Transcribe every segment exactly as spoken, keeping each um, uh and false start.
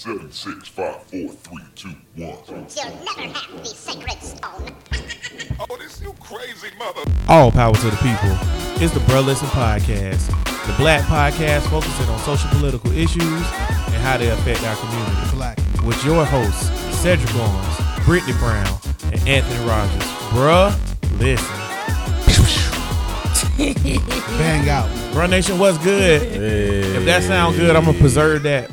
seven, six, five, four, three, two, one. You'll never have the sacred stone. Oh, this you crazy mother. All power to the people. It's the Bruh Listen Podcast, the black podcast focusing on social political issues and how they affect our community. Black. With your hosts, Cedric Barnes, Brittany Brown, and Anthony Rogers. Bruh, listen. Bang out. Bruh Nation, what's good? Hey. If that sounds good, I'm going to preserve that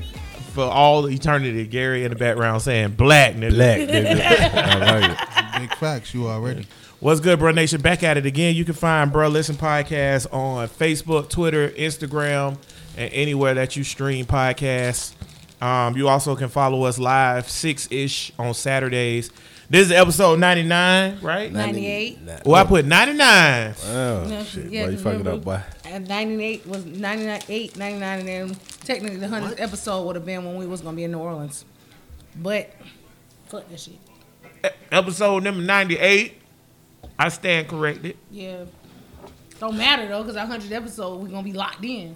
for all eternity. Gary in the background saying black nigga. Black nigga. I like it. Big facts, you already. What's good, Bruh Nation? Back at it again. You can find Bruh Listen Podcast on Facebook, Twitter, Instagram, and anywhere that you stream podcasts. Um, you also can follow us live six-ish on Saturdays. This is episode ninety-nine, right? ninety-eight. Well, I put ninety-nine. Oh, no, shit. Yeah, boy, you fucking up, boy. ninety-eight was ninety-nine, eight, ninety-nine, and then technically the hundredth episode would have been when we was going to be in New Orleans. But, fuck that shit. E- episode number ninety-eight, I stand corrected. Yeah. Don't matter, though, because our hundredth episode, we're going to be locked in.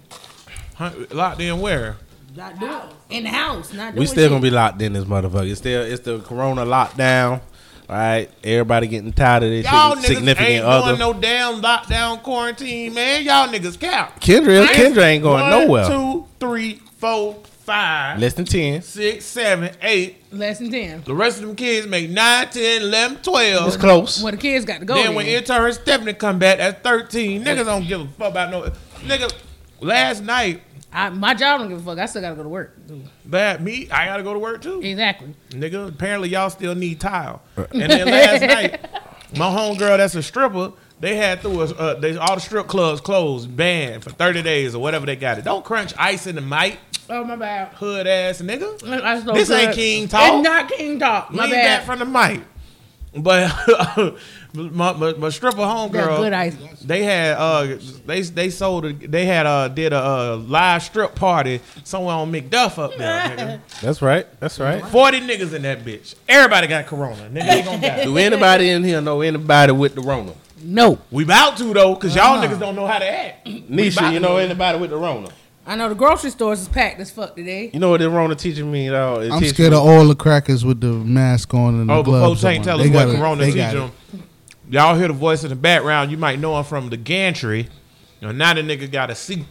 Locked in where? Not doing in the house. Not doing we still shit. Gonna be locked in this motherfucker. It's still it's the Corona lockdown. All right, everybody getting tired of this. Y'all shit. Niggas significant ain't other. Going no damn lockdown quarantine, man. Y'all niggas count. Kendra, Kendra ain't going one, nowhere. Two, three, four, five. Less than ten. Six, seven, eight. Less than ten. The rest of them kids make nine, ten, eleven, twelve. It's close. Well, the kids got to go. Then, then. when intern Stephanie come back, that's thirteen. Niggas don't give a fuck about no nigga. Last night. I, my job don't give a fuck. I still gotta go to work. That me, I gotta go to work too. Exactly. Nigga, apparently y'all still need tile. And then last night, my homegirl that's a stripper, they had through us. Uh, they all the strip clubs closed, banned for thirty days or whatever they got it. Don't crunch ice in the mic. Oh my bad. Hood ass nigga. So this good. Ain't King Talk. It's not King Talk. My Leave bad. That from the mic. But my, my, my stripper homegirl, they had uh they they sold a, they had uh did a uh, live strip party somewhere on McDuff up there. Nigga. That's right, that's right. Forty niggas in that bitch. Everybody got corona. Nigga, they gonna die. Do anybody in here know anybody with the Rona? No. We about to though, cause y'all uh-huh. niggas don't know how to act. Nisha, you know anybody with the Rona? I know the grocery stores is packed as fuck today. You know what the Rona teaching me, though? It I'm scared me. of all the crackers with the mask on and the oh, gloves. Oh, but folks ain't tell us what Corona teaching them. Y'all hear the voice in the background. You might know him from the gantry. You know, now the nigga got a seat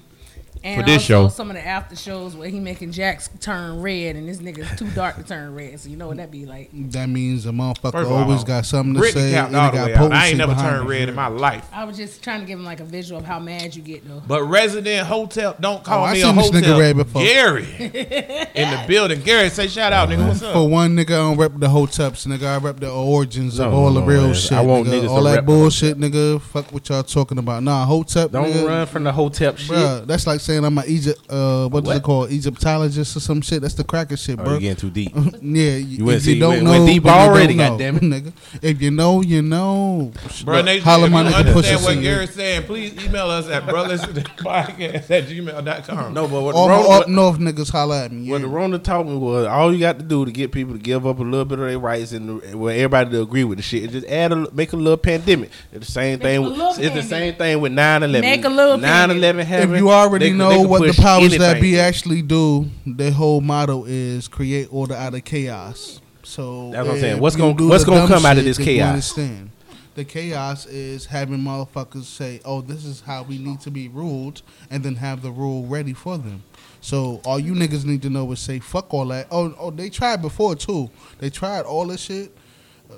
and for this show. Some of the after shows where he making Jax turn red and this nigga's too dark to turn red. So you know what that be like. That means a motherfucker all, always got something to Brittany say. And all got I ain't never turned red in my life. I was just trying to give him like a visual of how mad you get though. But resident hotel, don't call oh, me a hotel. I seen this nigga red before. Gary in the building. Gary, say shout out, nigga. What's up? For one nigga, I don't rep the hotels, nigga. I rep the origins no, of all no, the real man. Shit. I want nigga. niggas all to that rep bullshit, them. Nigga. Fuck what y'all talking about. Nah, hotel. Don't nigga. run from the hotel shit. That's like saying. And I'm an Egypt, uh, what, what? Is it called? Egyptologist or some shit. That's the cracker shit, bro. Oh, you're getting too deep. Yeah, you, if see, you don't you went, know, went deep already. Goddammit, nigga. If you know, you know. Bro, Nation, if you understand what Gary's saying, please email us at brotherlistenpodcast at gmail dot com. No, but what all Rona, up north niggas holler at me. Yeah. What the Rona taught me was all you got to do to get people to give up a little bit of their rights and where well, everybody to agree with the shit. Just add a make a little pandemic. It's the same make thing. With, it's pandemic. The same thing with nine eleven. Make a little nine eleven happened. If you already know. Know what the powers anything. That be actually do. Their whole motto is create order out of chaos. So that's what I'm saying. What's gonna what's gonna come out of this chaos? Understand. The chaos is having motherfuckers say, "Oh, this is how we need to be ruled," and then have the rule ready for them. So all you niggas need to know is say, "Fuck all that." Oh, oh, they tried before too. They tried all this shit,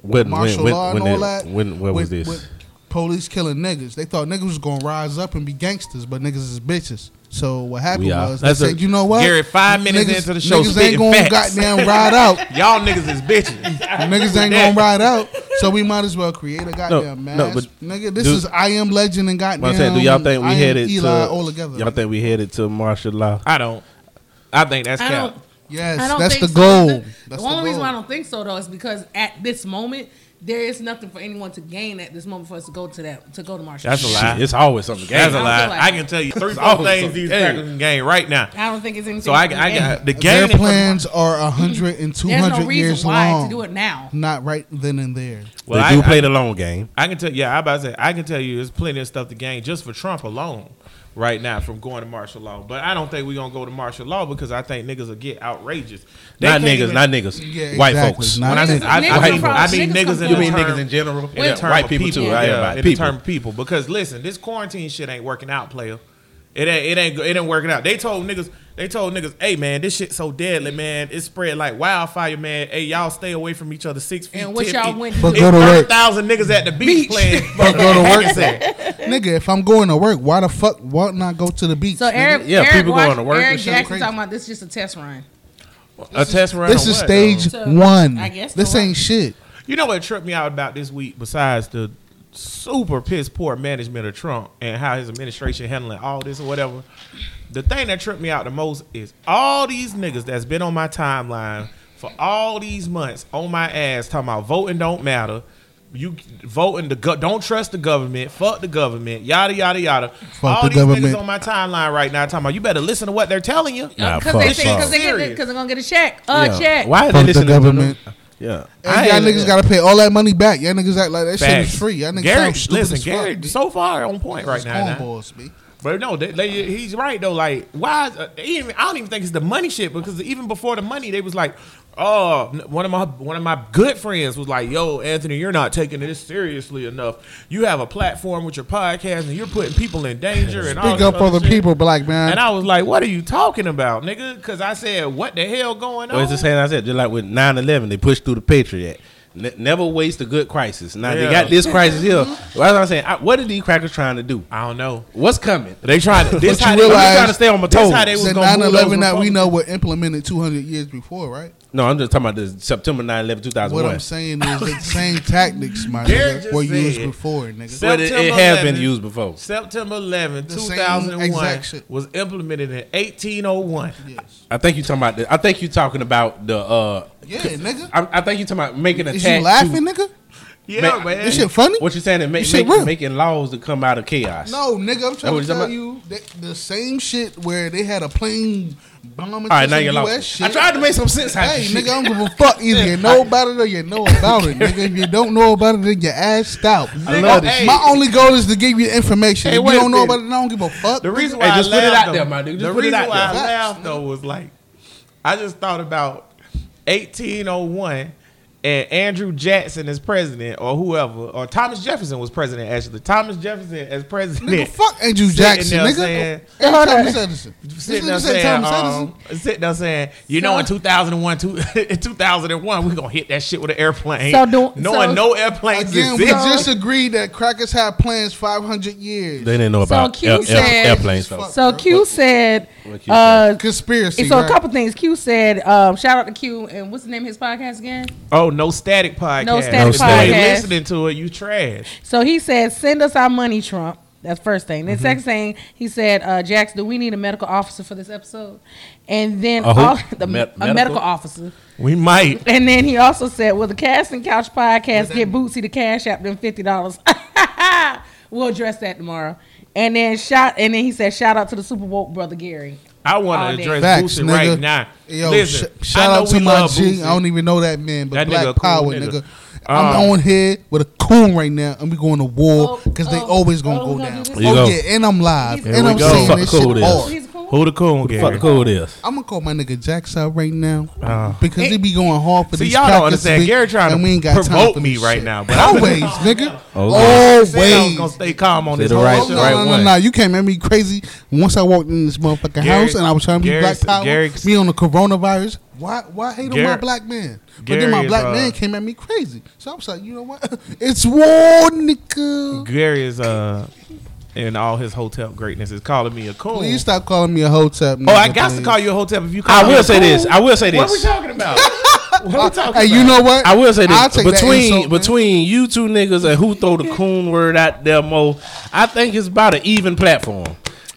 when, martial when, law when, and when all that. When, when was with, this? With police killing niggas. They thought niggas was gonna rise up and be gangsters, but niggas is bitches. So what happened was they said, you know what? Gary, five minutes niggas, into the show, niggas ain't gonna facts. Goddamn ride out. Y'all niggas is bitches. Niggas ain't gonna ride out. So we might as well create a goddamn no, mask. No, nigga, this do, is I Am Legend and goddamn. I'm saying, do y'all think we I headed Eli to all together? Y'all think we headed to martial law? I don't. I think that's cap. Yes, that's the so. goal. The, that's the only the reason why I don't think so though is because at this moment. There is nothing for anyone to gain at this moment for us to go to that to go to martial. That's a lie. Shit, it's always something to gain. That's a lie. Like I can tell you three four things these crackers can gain right now. I don't think it's anything. So I, I got the game. Their plans are a hundred and two hundred no years why long. To do it now, not right then and there. Well, they I, do play I, the long game. I can tell. Yeah, I about to say I can tell you. There's plenty of stuff to gain just for Trump alone. right now from going to martial law. But I don't think we're going to go to martial law because I think niggas will get outrageous. They not niggas, even, not niggas. Yeah, white exactly. folks. When I, mean, I, I, I, mean, I mean niggas, niggas in you mean niggas in general? In yeah, white people, people too. Yeah, yeah, in the term of people. Because listen, this quarantine shit ain't working out, player. It ain't, it ain't, it ain't working out. They told niggas, they told niggas, hey man, this shit so deadly, man. It spread like wildfire, man. Hey, y'all stay away from each other six feet. And what y'all went to thirty thousand niggas at the beach, beach. playing. But go to work, nigga. If I'm going to work, why the fuck, why not go to the beach? So Eric, yeah, Eric people going to work. Eric Jackson talking about this is just a test run. Well, a is, test run. This is what, stage though? one. I guess this ain't shit. You know what tripped me out about this week? Besides the super piss poor management of Trump and how his administration handling all this or whatever. The thing that tripped me out the most is all these niggas that's been on my timeline for all these months on my ass talking about voting don't matter. You voting the go- don't trust the government. Fuck the government. Yada yada yada. Fuck all the these government. Niggas on my timeline right now talking about you better listen to what they're telling you because nah, they because they because they're gonna get a check. Uh, yeah. check. Why fuck are they listening the government? To them? Yeah, and y'all niggas gotta pay all that money back. Y'all niggas act like that Facts. shit is free. Y'all niggas Gary, stupid listen, as Gary, fuck, so far on point right now. Boys, but no, they, they, he's right though. Like, why? Is, uh, even, I don't even think it's the money shit because even before the money, they was like, oh, one of my one of my good friends was like, yo, Anthony, you're not taking this seriously enough. You have a platform with your podcast and you're putting people in danger. And speak all up for the shit. people, black man. And I was like, what are you talking about, nigga? Because I said, what the hell going on? Well, it's the same I said. Just like with nine eleven, they pushed through the Patriot. Ne- never waste a good crisis. Now yeah. they got this crisis here. That's what I'm saying. I, what are these crackers trying to do? I don't know. What's coming? They trying to. This how they trying to stay on my toes. This how they was going to move those nine eleven that we know were implemented two hundred years before, right? No, I'm just talking about the September nine eleven two thousand one. What I'm saying is the same tactics, my nigga, were used before, nigga. But it, it has been used before. September eleventh, two thousand one was implemented in eighteen oh one. Yes. I think you talking about. The, I think you talking about the. Uh, yeah, nigga. I, I think you talking about making a. Is you laughing, to, nigga? Yeah, make, man. This shit funny. What you saying? That make, make, making laws to come out of chaos. No, nigga, I'm trying to tell you that the same shit where they had a plane bomb into right, the U S shit. I tried to make some sense. Hey, nigga, I don't give a fuck either. You know about it or you know about it, nigga. If you don't know about it, then you're assed out. I love this. Hey. My only goal is to give you information. Hey, if you don't know about it, I don't give a fuck. The reason why hey, just I put it out though, there, my nigga. Just the put reason it out why there. I laughed though was like, I just thought about eighteen oh one. And Andrew Jackson is president, or whoever, or Thomas Jefferson was president. Actually, Thomas Jefferson as president. Nigga, fuck Andrew Jackson, nigga. Saying, hey, Thomas Edison. Sitting there saying, Thomas um, sitting there saying, you so, know, in two thousand and one, two in two thousand and one, we gonna hit that shit with an airplane. So do, knowing so, no airplanes again, exist. We just agreed that crackers had plans five hundred years. They didn't know about so air, said, airplanes. Though. So Q said, uh, conspiracy. So right? A couple things. Q said, um, shout out to Q, and what's the name of his podcast again? Oh. No static podcast. No static no podcast. If you listening to it, you trash. So he said, send us our money, Trump. That's first thing. Then mm-hmm. second thing, he said, uh, Jax, do we need a medical officer for this episode? And then uh, all, the, Me- a medical? medical officer. We might. And then he also said, will the Cast and Couch podcast get Bootsy to cash out them fifty dollars? We'll address that tomorrow. And then shout. And then he said, shout out to the Super Bowl brother, Gary. I want to address Boosie right now. Yo, Listen, sh- shout out to my G. Boosie. I don't even know that man, but that Black nigga Power, cool nigga. nigga. I'm um, on here with a coon right now, and we going to war because oh, they oh, always gonna oh, go down. Gonna oh go. yeah, and I'm live, Here and I'm go. saying fuck this cool shit hard. Cool? Who the coon? Who fuck the cool is? I'm gonna call my nigga Jax out right now uh, because it, he be going hard for so these. So y'all don't understand. Gary trying to we ain't got promote me right shit. now, but always, nigga, always. I'm gonna stay calm on this. The right, no, no, no, no. You can't make me crazy. Once I walked in this motherfucking house and I was trying to be Black Power, me on the coronavirus. Why? Why hate on my black man? But Gary then my black is, uh, man came at me crazy. So I was like, you know what? It's war, nigga. Gary is uh, in all his hotel greatness is calling me a coon. Please stop calling me a hotel. Nigga, oh, I got please. to call you a hotel if you call I me will a say coon. this. I will say this. What are we talking about? What are we talking hey, about? You know what? I will say this. Between insult, between you two niggas and who throw the coon word out there more, I think it's about an even platform.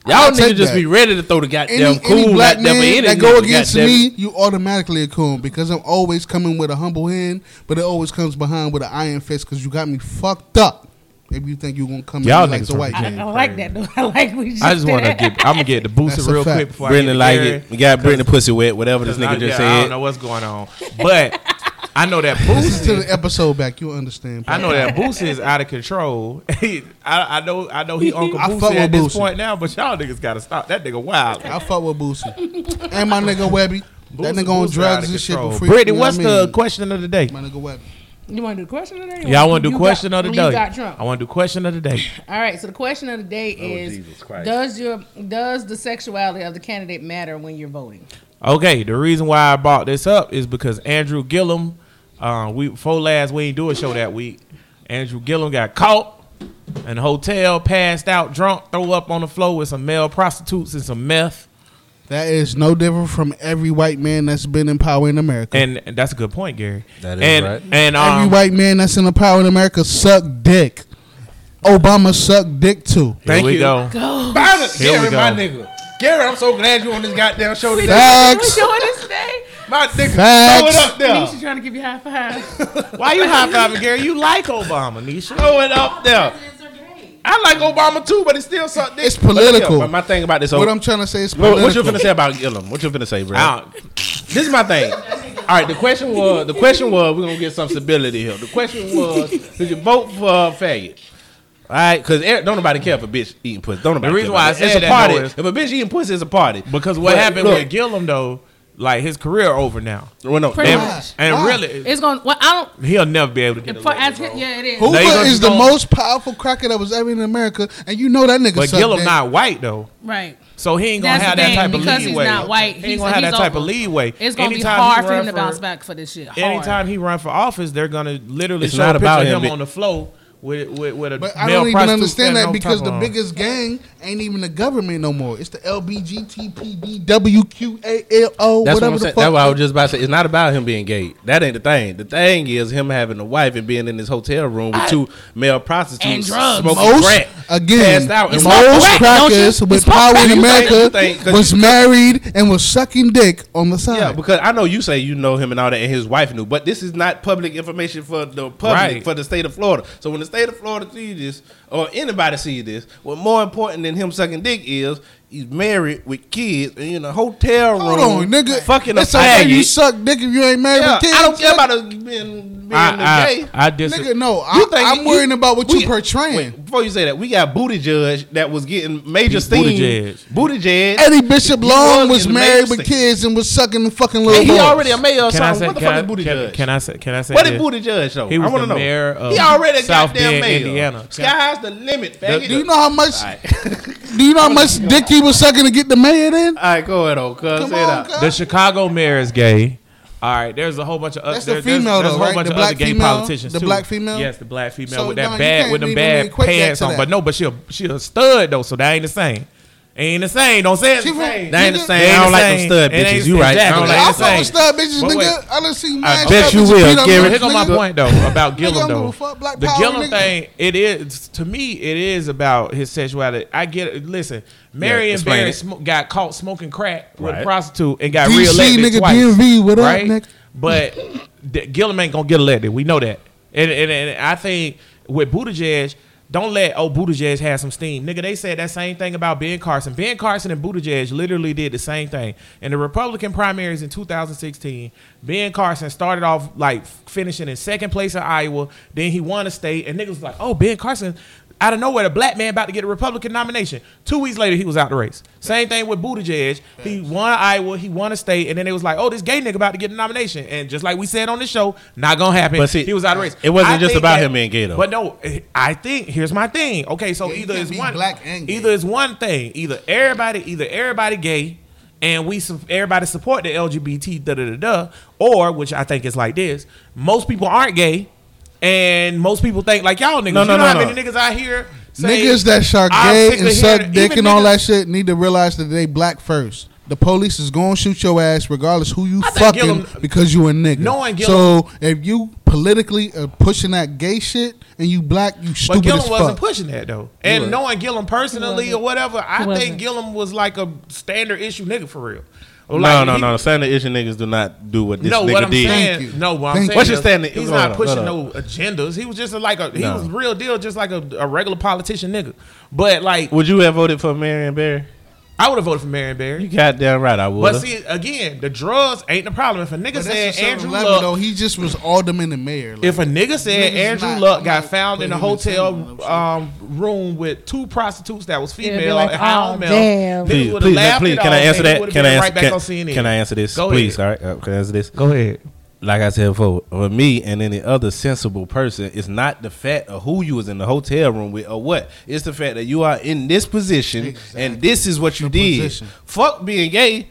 Y'all need to just that. be ready to throw the goddamn any, coon any black goddamn man that go against me. You automatically a coon because I'm always coming with a humble hand, but it always comes behind with an iron fist because you got me fucked up. If you think you gonna come y'all in like the white man, I don't like that though. I like we just I just want to get. I'm gonna get the booster real fact. quick before Brittany I get like it. We got Brittany pussy wet. Whatever this nigga I, just yeah, said. I don't know what's going on, but I know that Boosie. Listen to the episode back. You'll understand. Probably. I know that Boosie is out of control. I, I know. I know he Uncle Boosie at this Boosie. point now. But y'all niggas gotta stop. That nigga wild. I fuck with Boosie. And my nigga Webby. Boosie, that nigga on drugs and shit. Brittany, what's the I mean? question of the day? My nigga Webby. You want to do question of the day? Yeah, I want to do question of the day. You got drunk. I want to do question of the day. All right, so the question of the day is, oh, does your does the sexuality of the candidate matter when you're voting? Okay, the reason why I brought this up is because Andrew Gillum, uh, we for last we didn't do a show that week. Andrew Gillum got caught in a hotel, passed out, drunk, threw up on the floor with some male prostitutes and some meth. That is no different from every white man that's been in power in America. And, and that's a good point, Gary. That is and, right. And um, every white man that's in the power in America suck dick. Obama sucked dick too. Here Thank we you. Go. go. By the, Here Gary, we go. my nigga. Gary, I'm so glad you on this goddamn show today. Facts. What are we doing this today? My nigga, throw it up there. Nisha trying to give you high five. Why you high fiving, Gary? You like Obama, Nisha. Throw it up there. I like Obama too, but it still something. It's political. My, my thing about this. What over, I'm trying to say is political. What you finna say about Gillum? What you finna say, bro? This is my thing. All right, the question was, the question was, we're going to get some stability here. The question was, did you vote for a faggot? All right, because don't nobody care if a bitch eating pussy. Don't nobody the reason care why I said that, party. Is, if a bitch eating pussy, it's a party. Because what but happened look, with Gillum, though, like his career over now. Well, no, Pretty and, much. And wow. really, it's going. Well, I don't. He'll never be able to get. It, as his, yeah, it is. Hoover is the most powerful cracker that was ever in America, and you know that nigga. But Gillum not white though, right? So he ain't gonna That's have that type of leeway. Because he's not white, he ain't he's, gonna have that type over. of leeway. It's gonna anytime be hard for him to bounce back for this shit. Hard. Anytime he run for office, they're gonna literally it's show not a about him, him on the floor. With, with, with a but male I don't even understand that because the biggest gang ain't even the government no more. It's the L B G T P D W Q A L O. That's whatever what I'm the saying. Fuck. That's what I was just about to say. It's not about him being gay. That ain't the thing. The thing is him having a wife and being in this hotel room with I, two male prostitutes and drugs. Smoking most, crack. Again, passed out. And most crack, crackers with power crack. in America think, was you, married and was sucking dick on the side. Yeah, because I know you say you know him and all that, and his wife knew, but this is not public information for the public right. for the state of Florida. So when the state of Florida see this, or anybody see this, what more important than him sucking dick is he's married with kids and in a hotel room. Hold on, nigga. Fucking That's a faggot. You suck dick if you ain't married yeah, with kids. I don't care about us being, being I, gay. I, I disagree. Nigga, no. I, I'm you, worrying about what we, you portraying. Wait, before you say that, we got Buttigieg that was getting major steam. Buttigieg. Buttigieg. Eddie Bishop Long was, was married with steam. kids and was sucking the fucking little boys. He already a mayor of something. What the fuck is Buttigieg? Can I say Can I say What did Buttigieg show? He was the mayor of He already a goddamn mayor. Sky's the limit, faggot. Do you know how much Do you know how much dick he was sucking to get the mayor in? All right, go ahead, old cuz. The Chicago mayor is gay. All right, there's a whole bunch of other. That's the female, there's, there's though, a whole right? bunch the of black other gay female, politicians the too. The black female, yes, the black female so, with that no, bad with them bad pants on. But no, but she a, she a stud though, so that ain't the same. Ain't the same. Don't say it. She, that ain't the same. I don't like them stud bitches. You right? I don't like the same stud bitches, nigga. I done seen. I bet you will. Here go my point though about Gillum though. The Gillum thing, it is to me, it is about his sexuality. I get it. Listen. Marion yeah, Barry sm- got caught smoking crack with right. a prostitute and got D C, reelected nigga, twice. D M V, what right? up, nigga? But the, Gillum ain't gonna get elected. We know that. And, and and I think with Buttigieg, don't let oh Buttigieg have some steam, nigga. They said that same thing about Ben Carson. Ben Carson and Buttigieg literally did the same thing in the Republican primaries in two thousand sixteen. Ben Carson started off like finishing in second place in Iowa. Then he won a state, and niggas was like, oh, Ben Carson. Out of nowhere, the black man about to get a Republican nomination. Two weeks later, he was out the race. Same thing with Buttigieg. He won Iowa, he won a state, and then it was like, oh, this gay nigga about to get a nomination. And just like we said on this show, not gonna happen. But see, he was out of race. It wasn't I just about that, him being gay though. But no, I think here's my thing. Okay, so yeah, either it's one, black and gay. either it's one thing, either everybody, either everybody gay, and we everybody support the L G B T da da da da, or which I think is like this, most people aren't gay. And most people think like y'all niggas. No, no, you know no, how no. many niggas out here say, niggas that are gay and suck dick and all that shit need to realize that they black first. The police is gonna shoot your ass regardless who you I fucking Gillum, because you a nigga. No one Gillum, so if you politically are pushing that gay shit and you black, you stupid as fuck. But Gillum wasn't pushing that though. And right. knowing Gillum personally or whatever, I think wasn't. Gillum was like a standard issue nigga for real. Well, no, like, no, he, no. Standard issue niggas do not do what this no, nigga what I'm did. Saying, Thank you. No, what I'm Thank saying What's your standard? He's not on, pushing no agendas. He was just a, like a, he no. was real deal, just like a, a regular politician nigga. But like, would you have voted for Marion Barry? I would have voted for Marion Barry. You goddamn right, I would. But see, again, the drugs ain't the problem. If a nigga said Andrew level, Luck, though, he just was alderman and mayor. Like, if a nigga said Andrew not, Luck got found in a hotel um, room with two prostitutes that was female like, and all male, damn. Please, please, now, please, can I answer that? Can I answer, right back can, on C N N. Can I answer this? Go please, ahead. All right, can I answer this? Go ahead. Like I said before, for me and any other sensible person, it's not the fact of who you was in the hotel room with or what. It's the fact that you are in this position, exactly. And this is what you did. Position. Fuck being gay.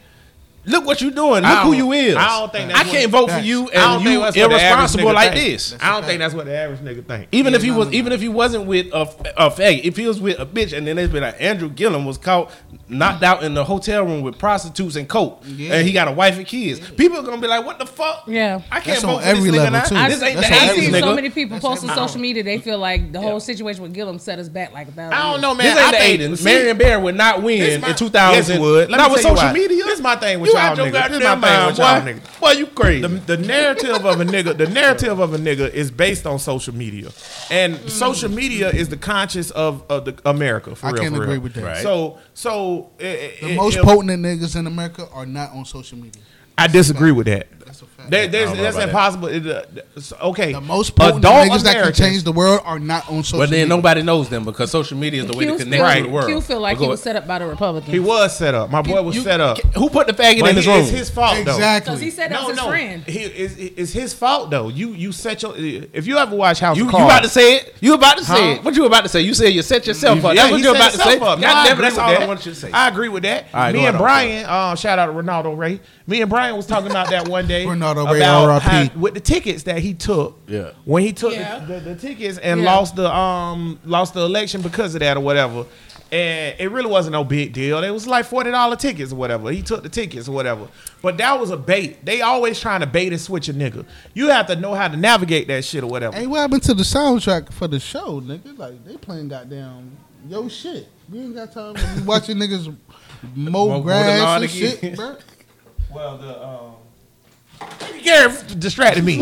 Look what you doing. Look who you is. I don't think that's I what, can't vote for you, and you irresponsible like think. This. That's I don't think that's what the average nigga think. Even yeah, if he was, even if he wasn't with a, a faggot, if he was with a bitch, and then they be like, Andrew Gillum was caught knocked out in the hotel room with prostitutes and coke, yeah. And he got a wife and kids. Yeah. People are gonna be like, what the fuck? Yeah, I can't that's vote on for every this level nigga. Too. I, this ain't the I've seen nigga. So many people post on social media. They feel like the whole yeah. situation with Gillum set us back like a thousand. I don't know, man. This ain't the Marion Barry would not win in two thousand. Would not with social media. This my thing with. Y'all niggas. My mind, y'all boy. Boy, you crazy. The, the narrative of a nigga, the narrative of a nigga is based on social media, and mm. social media is the conscience of, of the America. For I real, can't for agree real. With that. Right. So, so it, the it, most it, potent niggas in America are not on social media. I disagree with that. That's a fact. There, there's, that's impossible. That. It, uh, okay. The most potent adult niggas Americans that can change the world are not on social media. Well, then media. Nobody knows them because social media is the Q way to connect right. to the world. Q feel like because he was set up by the Republicans. He was set up. My boy you, was you, set up. Who put the faggot but in his room? It's his fault, exactly. though. Exactly. Because he said that no, was his no. friend. He, it's, it's his fault, though. You you set your... If you ever watch House you, of Cards... You about to say it? You about to huh? say it. What you about to say? You said you set yourself you, up. Yeah, that's what you about to say. That's all I wanted you to say. I agree with that. Me and Brian... Shout out to Ronaldo Ray. Me and Brian was talking about that one day. About how, with the tickets that he took, yeah. when he took yeah. the, the, the tickets and yeah. lost the um lost the election because of that or whatever, and it really wasn't no big deal. It was like forty dollar tickets or whatever. He took the tickets or whatever, but that was a bait. They always trying to bait and switch a nigga. You have to know how to navigate that shit or whatever. Hey, what happened to the soundtrack for the show, nigga? Like they playing goddamn yo shit. We ain't got time to be watching niggas mow grass and shit, bro. Well, the um. Gary distracted me.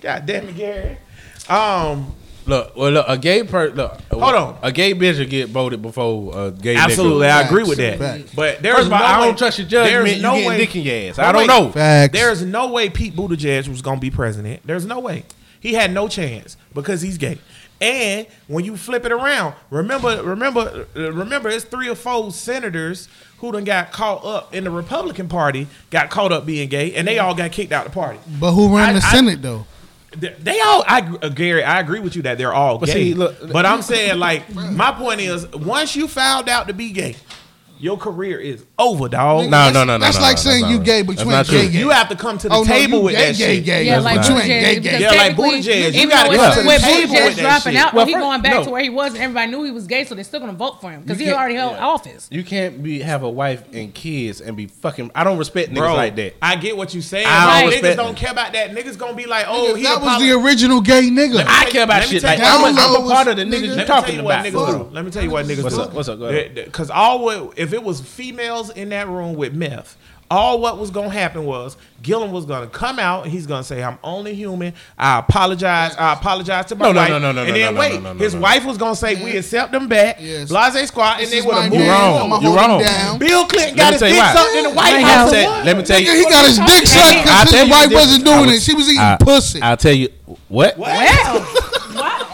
God damn it, Gary. Um, look, well, look, a gay per look. Hold on, a gay bitch will get voted before a gay. Absolutely, nigga. I agree with that. Facts. But there's no I don't way, trust your judgment. There's no you way, dick in your ass. I don't know. Facts. There's no way Pete Buttigieg was gonna be president. There's no way. He had no chance because he's gay. And when you flip it around, remember, remember, remember, it's three or four senators who done got caught up in the Republican Party, got caught up being gay, and they all got kicked out of the party. But who ran I, the I, Senate, though? They all, I, Gary, I agree with you that they're all gay. But, see, look, but I'm saying, like, my point is, once you found out to be gay, your career is over, dog. No, no, no, no. That's no, like no, saying no, you no. gay, but that's you ain't gay, gay. You have to come to the oh, table no, with gay, that gay, shit. Gay, yeah, that's like you ain't gay, gay. Yeah, like Buttigieg. You got to come to the table with that shit. Out, well, he first, going back no. to where he was. And everybody knew he was gay, so they're still gonna vote for him because he already held yeah. office. You can't be have a wife and kids and be fucking. I don't respect Bro, niggas like that. I get what you saying. I don't respect. Niggas don't care about that. Niggas gonna be like, oh, he that was the original gay nigga. I care about shit like that. I'm a part of the niggas you're talking about. Let me tell you what niggas do. What's up? Go ahead. Because all if If it was females in that room with meth, all what was going to happen was Gillum was going to come out and he's going to say, I'm only human. I apologize. I apologize to my no, wife. No, no, no, no, and then no, no, wait, no, no, no, his no. wife was going to say, yeah. we accept them back. Yes. Blase squad. And they would have moved. You're wrong. You're wrong. Down. Bill Clinton got his dick sucked in the White House. Let me tell you. He got his dick sucked because his wife wasn't doing it. She was eating pussy. I'll tell you. What? What?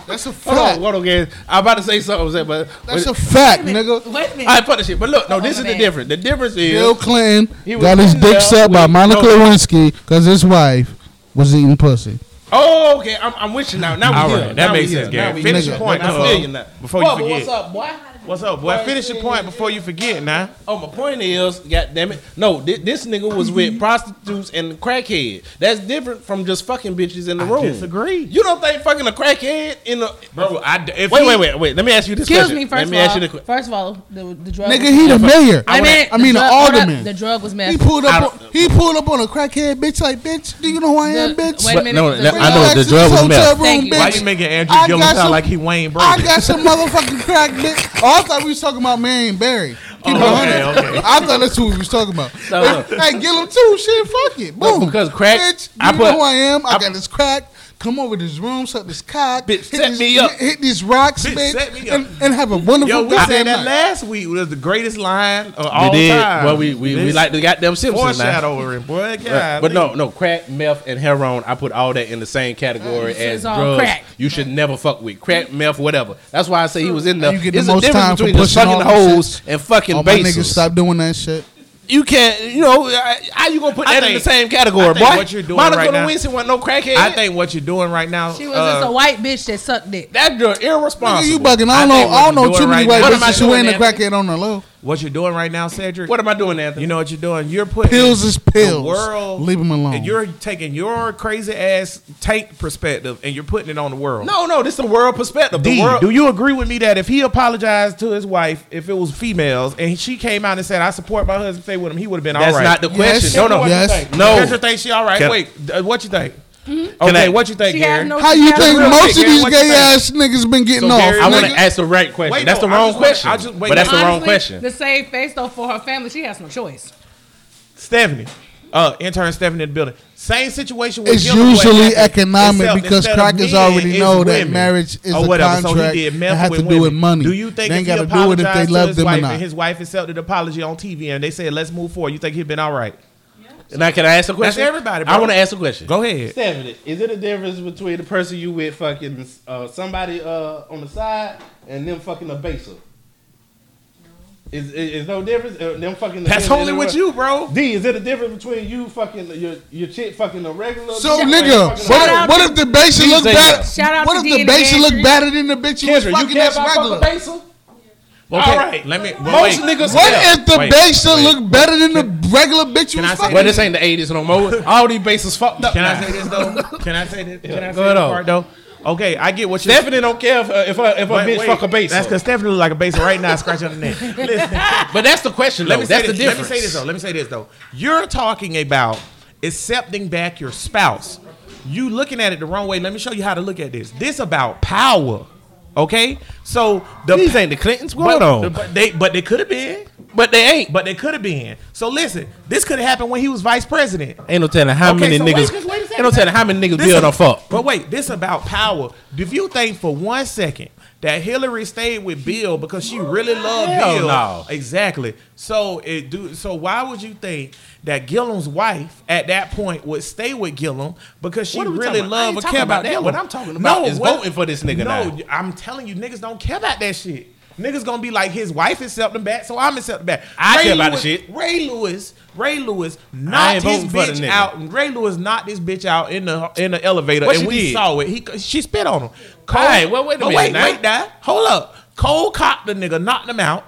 That's a fact. Hold on, hold on, guys. I'm about to say something, but that's a fact, wait a minute, nigga. Wait a minute. I put the shit, but look, no, this oh, is man. the difference. The difference is Bill Clinton got his dick sucked by Monica Lewinsky because his wife was eating pussy. Oh, okay. I'm, I'm with you now. Now All we right. That now makes sense, Gary. Finish your point now. Before you forget. What's up, boy? What's up, boy? Finish your point before you forget, now. Oh, my point is, God damn it, no, th- this nigga was with prostitutes and crackhead. That's different from just fucking bitches in the I room. I disagree. You don't think fucking a crackhead in the bro? I, if wait, he, wait, wait, wait. Let me ask you this excuse question. Excuse me. First Let me of all, ask you this qu- first of all, the, the drug. Nigga, he the mayor. I mean, I mean, the alderman. The drug was meth. He pulled up. On, he pulled up on a crackhead bitch. Like, bitch, do you know who I am, bitch? Wait a minute. No, no, I know the drug was meth. Why you making Andrew Gillum sound like he Wayne Brady? I got some motherfucking crack bitch. I thought we was talking about Marion Barry. Oh, okay, okay. I thought that's who we was talking about. So, hey, hey, Gillum too. Shit, fuck it. Boom. Because crack. Bitch, you I put, know who I am. I, I got this crack. come over this room, suck this cock, bitch, set this, me up, hit these rocks, bitch, bitch set me up. And, and have a wonderful. Yo, we said that night. Last week was the greatest line of all time. Well, we we, we like the goddamn Simpsons foreshadowing, boy. God, but, but no, no crack, meth, and heroin. I put all that in the same category uh, as drugs. Crack. You should never fuck with crack, meth, whatever. That's why I say he was in the. You get the most time for pushing fucking hoes and fucking bases. Niggas stop doing that shit. You can't, you know, how you gonna put that think, in the same category, boy? What you're doing Monica right now, Winston wasn't no crackhead. I think what you're doing right now. She was uh, just a white bitch that sucked dick. That's irresponsible. You bugging? I don't I know. I don't know too many right white bitches who ain't a crackhead on the low. What you're doing right now, Cedric? What am I doing, Anthony? You know what you're doing? You're putting pills is pills. The world, leave them alone. And you're taking your crazy ass tank perspective and you're putting it on the world. No, no, this is the world perspective. D, the world. Do you agree with me that if he apologized to his wife, if it was females, and she came out and said, "I support my husband, stay with him," he would have been all right. That's not the question. Yes. No, no, yes. What you think? No. Cedric thinks she all right. Can Wait, I, what you think? Mm-hmm. Okay, I, what you think, Gary? No How you think most shit, of these gay ass niggas been getting so off? I want to ask the right question. Wait, that's no, the wrong just, question. Just, wait, but that's honestly, the wrong question. The same face though for her family, she has no choice. Stephanie, uh, intern Stephanie in the building. Same situation. With it's usually economic itself, because crackers already know that marriage is a contract. So he did and has to do with money. Do you think they ain't got to do it if they love them or not? His wife accepted apology on T V and they said, "Let's move forward." You think he'd been all right? Now, can I ask a question? That's everybody, bro. I want to ask a question. Go ahead. Stephanie, is it a difference between the person you with fucking uh, somebody uh, on the side and them fucking a baser? No. Is, is, is no difference? Uh, them fucking the That's only with you, bro. D, is it a difference between you fucking your your chick fucking a regular? So, nigga, what, what if the baser look bad? Shout out what to if the baser look badder than the bitch you Kendra, was fucking that's regular? Fucking Okay, all right. Let me. Well, Most wait, niggas. What yeah. if the baser look better than can, the regular bitch you was fucking? Well, this ain't the eighties no more. All these basers fucked up. Can I say this though? Can I say this? Can I say this part though? Okay, I get what you. Stephanie don't care if uh, if, uh, if a bitch wait, fuck a baser. That's because Stephanie look like a baser right now, scratching her neck. Listen, but that's the question. Let though. me that's say this. The difference. Let me say this though. Let me say this though. You're talking about accepting back your spouse. You looking at it the wrong way. Let me show you how to look at this. This about power. Okay, so the, these ain't the Clintons. What on? But they, but they could have been. But they ain't. But they could have been. So listen, this could have happened when he was vice president. Ain't no telling how okay, many so niggas. Wait, wait ain't no telling how many niggas deal don't fuck. But wait, this about power. If you think for one second that Hillary stayed with Bill because she really loved Hell Bill, no. exactly. So it do. So why would you think that Gillum's wife at that point would stay with Gillum because she really loved or care about, about that? What I'm talking about no, is what? voting for this nigga. No, now. I'm telling you, niggas don't care about that shit. Niggas gonna be like, his wife accepting back, so I'm accepting back. I Ray care about Lewis, the shit. Ray Lewis, Ray Lewis knocked his bitch out. Ray Lewis knocked this bitch out in the in the elevator, what and we did? saw it. He she spit on him. Cole, All right, well wait a minute. Wait, now. wait, now. hold up. Cole copped the nigga, knocked him out,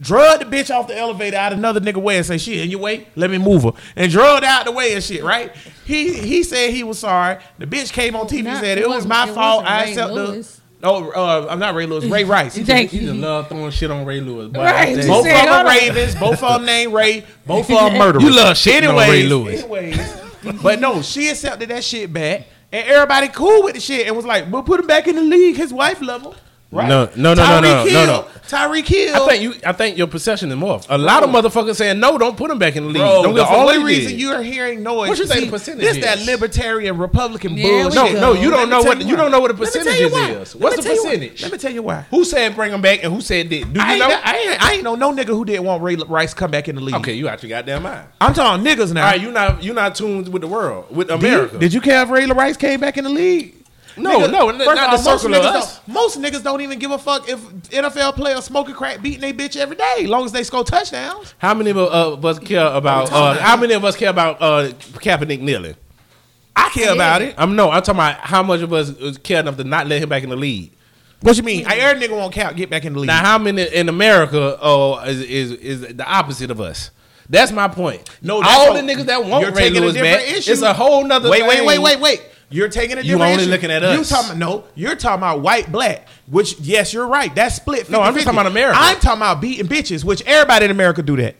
drugged the bitch off the elevator out another nigga way and say shit. And you wait, let me move her and drugged out the way and shit. Right? He he said he was sorry. The bitch came on T V Not, and said it, it was my it fault. I accepted. Oh, uh, I'm not Ray Lewis. Ray Rice. He just love throwing shit on Ray Lewis. Boy. Right, both of them are Ravens. Both of them named Ray. Both of them murderers. You love shit on Ray Lewis. Anyways, but no, she accepted that shit back, and everybody cool with the shit, and was like, "We'll put him back in the league." His wife level. Right. No, no, no, Tyreek no, no, Hill, no, no. Tyreek Hill. I think you. I think your perception is more. A lot Bro. of motherfuckers saying no. Don't put him back in the league. Bro, don't the only reason you are hearing noise. What you think the percentage is? This that libertarian Republican yeah, bullshit. No, no, you don't Let know what you, you don't know what the percentage is. Let What's the percentage? Why. Let me tell you why. Who said bring him back and who said that? Do you I know? Ain't, I ain't. I ain't know no nigga who didn't want Ray Rice come back in the league. Okay, you out your goddamn mind. I'm talking niggas now. All right, you not you not tuned with the world with America. Did you, did you care if Ray Rice came back in the league? No, niggas, no, not all, the circle of us. Most niggas don't even give a fuck if N F L players smoking crack, beating they bitch every day, as long as they score touchdowns. How many of uh, us care about? Uh, how many of us care about uh, Kaepernick kneeling? I care yeah. about it. I'm no. I'm talking about how much of us care enough to not let him back in the league. What you mean? Every nigga won't count. Get back in the league. Now, how many in America uh, is, is is the opposite of us? That's my point. No, that's all the niggas that want Ray Lewis back. Issue. It's a whole nother. Wait, thing. wait, wait, wait, wait. You're taking a different You only issue. looking at us. You talking, no, you're talking about white, black, which, yes, you're right. That's split fifty. No, I'm just talking about America. I'm talking about beating bitches, which everybody in America do that.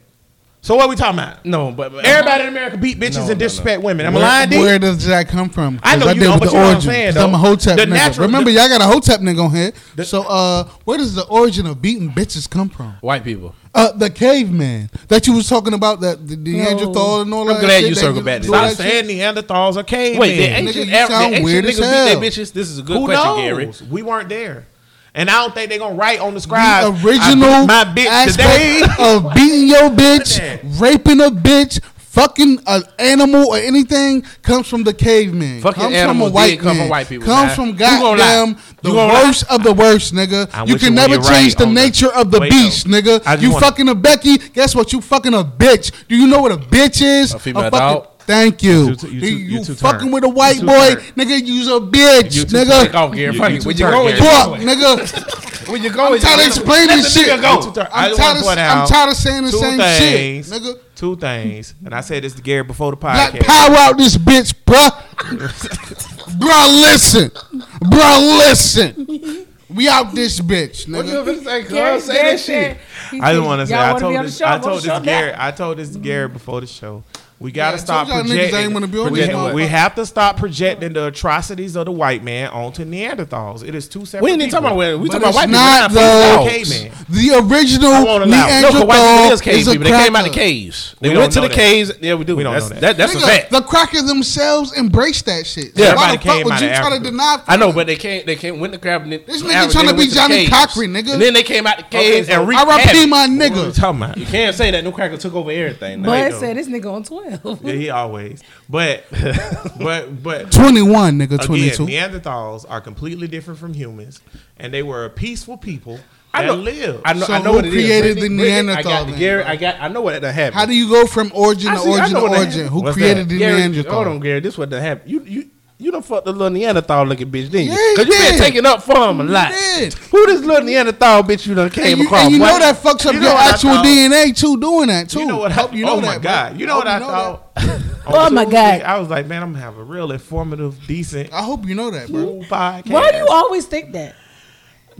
So what are we talking about? No, but, but everybody in America beat bitches no, and disrespect no, no. women. I'm lying. Where does that come from? I know I you know, but you know what I'm saying, though. I'm a Hotep nigga. Natural, Remember, the, y'all got a Hotep nigga on here. The, so uh, where does the origin of beating bitches come from? White people. Uh, the caveman that you was talking about, that the Neanderthal no. and all that. I'm glad shit, you circled back. Stop saying Neanderthals are cavemen. Wait, the ancient, nigga, sound the ancient weird niggas beat their bitches. This is a good Who question, knows? Gary. We weren't there. And I don't think they're going to write on the scribe. The original my bitch aspect of beating your bitch, raping a bitch, fucking an animal or anything comes from the caveman. Fucking comes animals from a white come from white people. Comes now. From goddamn the worst lie? Of the worst, nigga. You can never change right the nature the, of the beast, no. nigga. You wanna... fucking a Becky. Guess what? You fucking a bitch. Do you know what a bitch is? A female a fucking... Thank you. You, too, you, too, you, you too fucking turn. With a white boy, turn. Nigga. You's a bitch, you nigga. Fuck off, Gary. Fuck you. When you go, nigga. When you go, I'm tired of explaining this shit. I'm tired of saying the same shit, nigga. Two things, and I said this to Gary before the podcast. Black power out this bitch, bruh. Bruh, listen. Bruh, listen. We out this bitch, nigga. What you gonna say, Gary, say that shit. I didn't want to say. I told this. I told this Gary. I told this to Gary before the show. We gotta yeah, stop projecting. projecting. We have to stop projecting the atrocities of the white man onto Neanderthals. It is two separate. We ain't even talking about we talking about white people. Not the, the original Neanderthal no, is cave people. They came out of the caves. They we went to the that. caves. Yeah, we do. We don't that's, know that. that that's Nigga, a fact. The crackers themselves embraced that shit. So yeah, why the fuck would you try to deny? I know, but they can't. They can't win the crab. This nigga trying to be Johnny Cochran, nigga. And then they came out the caves and R I P my nigga. You can't say that. New cracker took over everything. But said this nigga on Twitter. Yeah, he always. But, but, but. twenty-one, nigga, twenty-two. Again, Neanderthals are completely different from humans, and they were a peaceful people that I know, lived. I know, so I know who what created the Neanderthal? Gary, I got. I know what that happened. How do you go from origin to see, origin to origin? Who What's created that? the Gary, Neanderthal? Hold on, Gary. This what that happened. You, you. You done fucked the little Neanderthal looking bitch, didn't you? Because yeah, you did. Been taking up for him a lot. Did. Who this little Neanderthal bitch you done came and you, across? And you know that fucks up you your actual D N A too, doing that too. You know what I, you know oh my that, God. You know what I, I know thought? Oh my Tuesday, God. I was like, man, I'm going to have a real informative, decent. I hope you know that, bro. Podcast. Why do you always think that?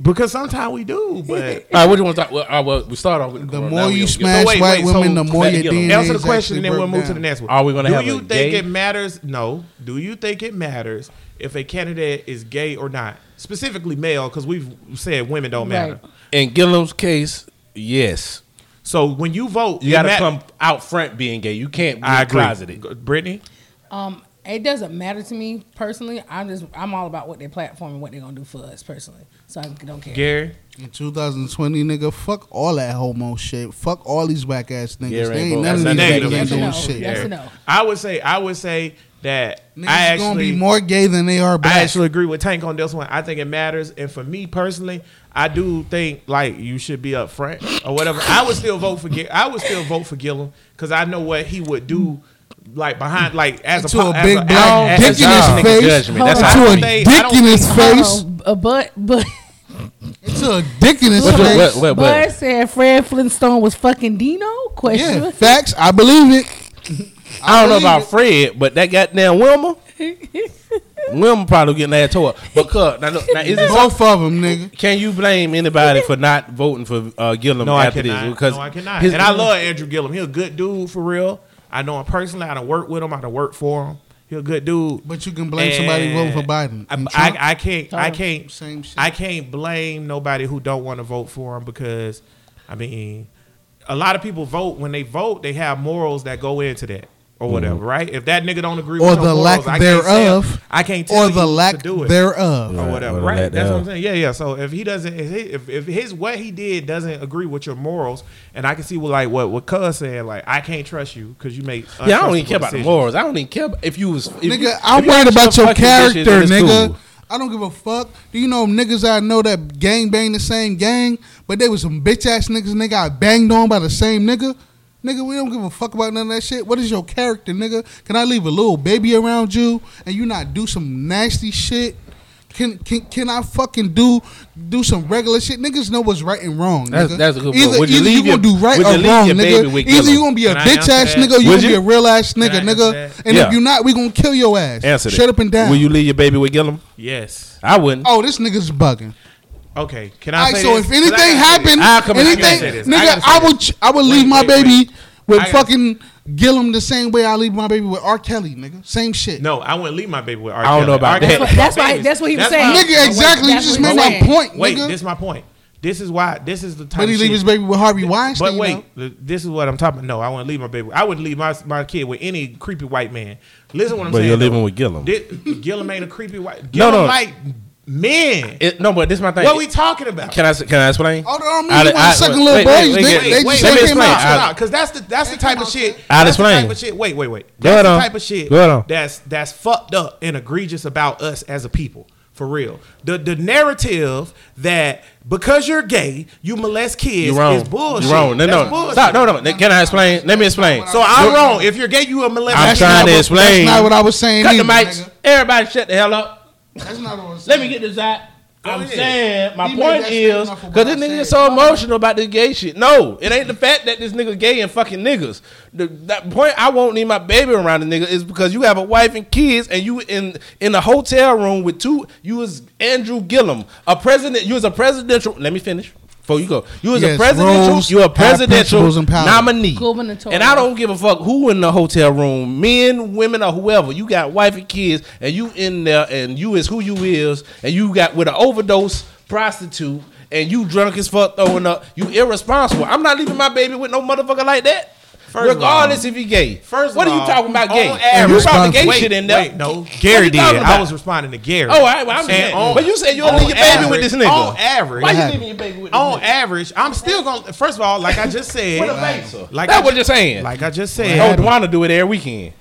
Because sometimes we do, but all right, what do you want to talk? Well, right, well we start off with the, the more you smash so wait, white wait, women, so the more you D N A. Answer the question, and then we'll move down. to the next one. Are we going to have? Do you think gay? it matters? No. Do you think it matters if a candidate is gay or not? Specifically, male, because we've said women don't matter. Right. In Gillum's case, yes. So when you vote, you got to come out front being gay. You can't be I closeted. Brittany, um, it doesn't matter to me personally. I'm just I'm all about what their platform and what they're gonna do for us personally. So I don't care. Gary, in two thousand twenty, nigga, fuck all that homo shit. Fuck all these whack ass niggas. Gary, they ain't none of these niggas doing shit. That's a no. I would say I would say that niggas I actually gonna be more gay than they are black. I actually agree with Tank on this one. I think it matters, and for me personally, I do think like you should be up front or whatever. I would still vote for I would still vote for Gillum because I know what he would do. Like behind, like as into a, a big brown dick in his face, into a dick in his face, a butt, but into a dick in his face. Bud said Fred Flintstone was fucking Dino. Question. Yeah, facts. I believe it. I, I don't know about it. Fred, but that goddamn Wilma, Wilma probably getting that tore up. Because now, look, now is it both of them, nigga? Can you blame anybody for not voting for uh, Gillum? No, after I cannot. This? Because no, I cannot. And I love Andrew Gillum. He's a good dude for real. I know him personally. I done worked with him. I done worked for him. He's a good dude. But you can blame and somebody voting for Biden. I, I, I can't. I can't. Same shit. I can't blame nobody who don't want to vote for him because, I mean, a lot of people vote. When they vote, they have morals that go into that or whatever, mm-hmm. right? If that nigga don't agree or with the morals, lack thereof, I can't tell him to do it. Or the lack thereof, or whatever, right? right? That's what I'm saying. Yeah, yeah. So if he doesn't, if, he, if if his what he did doesn't agree with your morals, and I can see what like what what Cuz said, like I can't trust you because you make yeah. I don't even care decisions. about the morals. I don't even care if you was if nigga. You, I'm worried about your character, nigga. Cool. I don't give a fuck. Do you know niggas I know that gang bang the same gang, but they was some bitch ass niggas and they got banged on by the same nigga. Nigga, we don't give a fuck about none of that shit. What is your character, nigga? Can I leave a little baby around you and you not do some nasty shit? Can can can I fucking do do some regular shit? Niggas know what's right and wrong, nigga. That's, that's a good either, point. Either you, you gonna your, do right or wrong, nigga. Either you gonna be a bitch ass nigga or you gonna be a real ass nigga, nigga. And yeah. if you're not, we gonna kill your ass. Answer Shut that. up and down. Will you leave your baby with Gillum? Yes. I wouldn't. Oh, this nigga's bugging. Okay, can I right, say so this? So if anything happened, anything, nigga, I, I would ch- I would wait, leave my wait, baby wait. with fucking Gillum the same way I leave my baby with R. Kelly, nigga. Same shit. No, I wouldn't leave my baby with R. Kelly. I don't know about R. that. That's, what, that's, why, that's what he was that's saying. My, nigga, exactly. You just made my point, nigga. Wait, this is my point. This is why. This is the time. But he leave his baby with Harvey Weinstein. But wait, you know? This is what I'm talking about. No, I wouldn't leave my baby. I wouldn't leave my, my kid with any creepy white man. Listen, to what I'm but saying. But you're living though. with Gillum. This, Gillum ain't a creepy white. Gillum no, no. like men. It, no, but this is my thing. What are we talking about? Can I can I explain? Oh, no, I mean, I second little boys. They, they, they just came out because that's the that's the type of shit. I'll explain. Wait, wait, wait. That's the type of shit that's that's fucked up and egregious about us as a people. For real. The the narrative that because you're gay, you molest kids is bullshit. You're wrong. No, no. Bullshit. Stop. No, no. Can I explain? Let me explain. So I'm you're, wrong. If you're gay, you a molester. I'm trying to explain. That's not what I was saying. Cut either, the mics. Nigga. Everybody shut the hell up. That's not what I was saying. Let me get this out. I'm saying, my he point is, because this nigga is so emotional about this gay shit. No, it ain't the fact that this nigga gay and fucking niggas. The that point I won't need my baby around the nigga is because you have a wife and kids and you in in a hotel room with two, you was Andrew Gillum, a president, you was a presidential, let me finish. Before you go, you was yes, a presidential, rules, you a presidential and nominee, and I don't give a fuck who in the hotel room, men, women, or whoever. You got wife and kids, and you in there, and you is who you is, and you got with an overdose prostitute, and you drunk as fuck throwing up. You irresponsible. I'm not leaving my baby with no motherfucker like that. First Regardless all, if he gay. First what all, are you talking about gay? You brought the gay wait, shit in there. Wait, no. Gary did. I was responding to Gary. Oh, all right. Well, I'm saying. But you said you don't leave your baby with this nigga. On average. Why you leaving your baby with this nigga? On average, I'm still going to, first of all, like I just said. What a like That's I, what you're saying. Like I just said. I don't want to do it every weekend.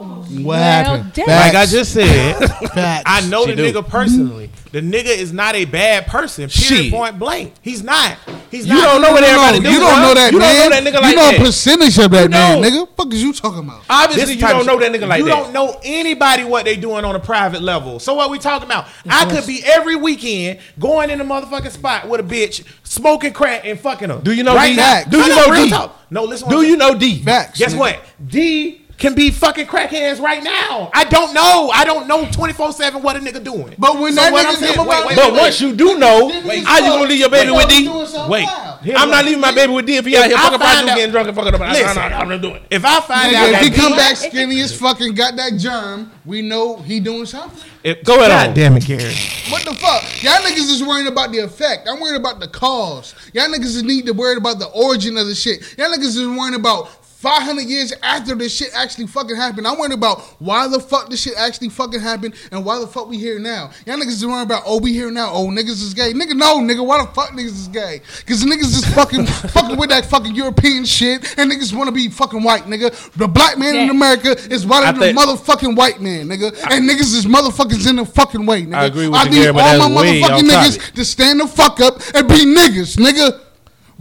What happened? Like I just said, I know the nigga personally. The nigga is not a bad person. Period. Point blank. He's not. He's not. You don't know what everybody do. You don't know that man. You don't know that nigga like that. You know a percentage of that man, nigga. What the fuck is you talking about? Obviously, you don't know that nigga like that. You don't know anybody what they doing on a private level. So what we talking about? I could be every weekend going in a motherfucking spot with a bitch, smoking crack and fucking her. Do you know D? Do you know D? No, listen. Do you know D? Facts. Guess what? D can be fucking crackheads right now. I don't know. I don't know twenty-four seven what a nigga doing. But when so that nigga saying, wait, wait, wait, but wait. once you do know, wait, are you going to leave your baby with D? Wait. I'm not leaving my baby with D if he out here fucking prostitutes getting drunk and fucking up. Listen, I, I, I'm not doing it. If I find nigga, out that if he come back skinny as fucking got that germ, we know he doing something. It, Go ahead. God damn it, Gary. What the fuck? Y'all niggas is worrying about the effect. I'm worried about the cause. Y'all niggas need to worry about the origin of the shit. Y'all niggas is worrying about five hundred years after this shit actually fucking happened. I'm worried about why the fuck this shit actually fucking happened and why the fuck we here now. Y'all niggas is worried about, oh, we here now. Oh, niggas is gay. Nigga, no, nigga. Why the fuck niggas is gay? Because niggas is fucking fucking with that fucking European shit and niggas want to be fucking white, nigga. The black man yeah. in America is whiter than the motherfucking white man, nigga. And I, niggas is motherfuckers in the fucking way, nigga. I agree with I you, Gary, but that's way I need all my motherfucking niggas to stand the fuck up and be niggas, nigga.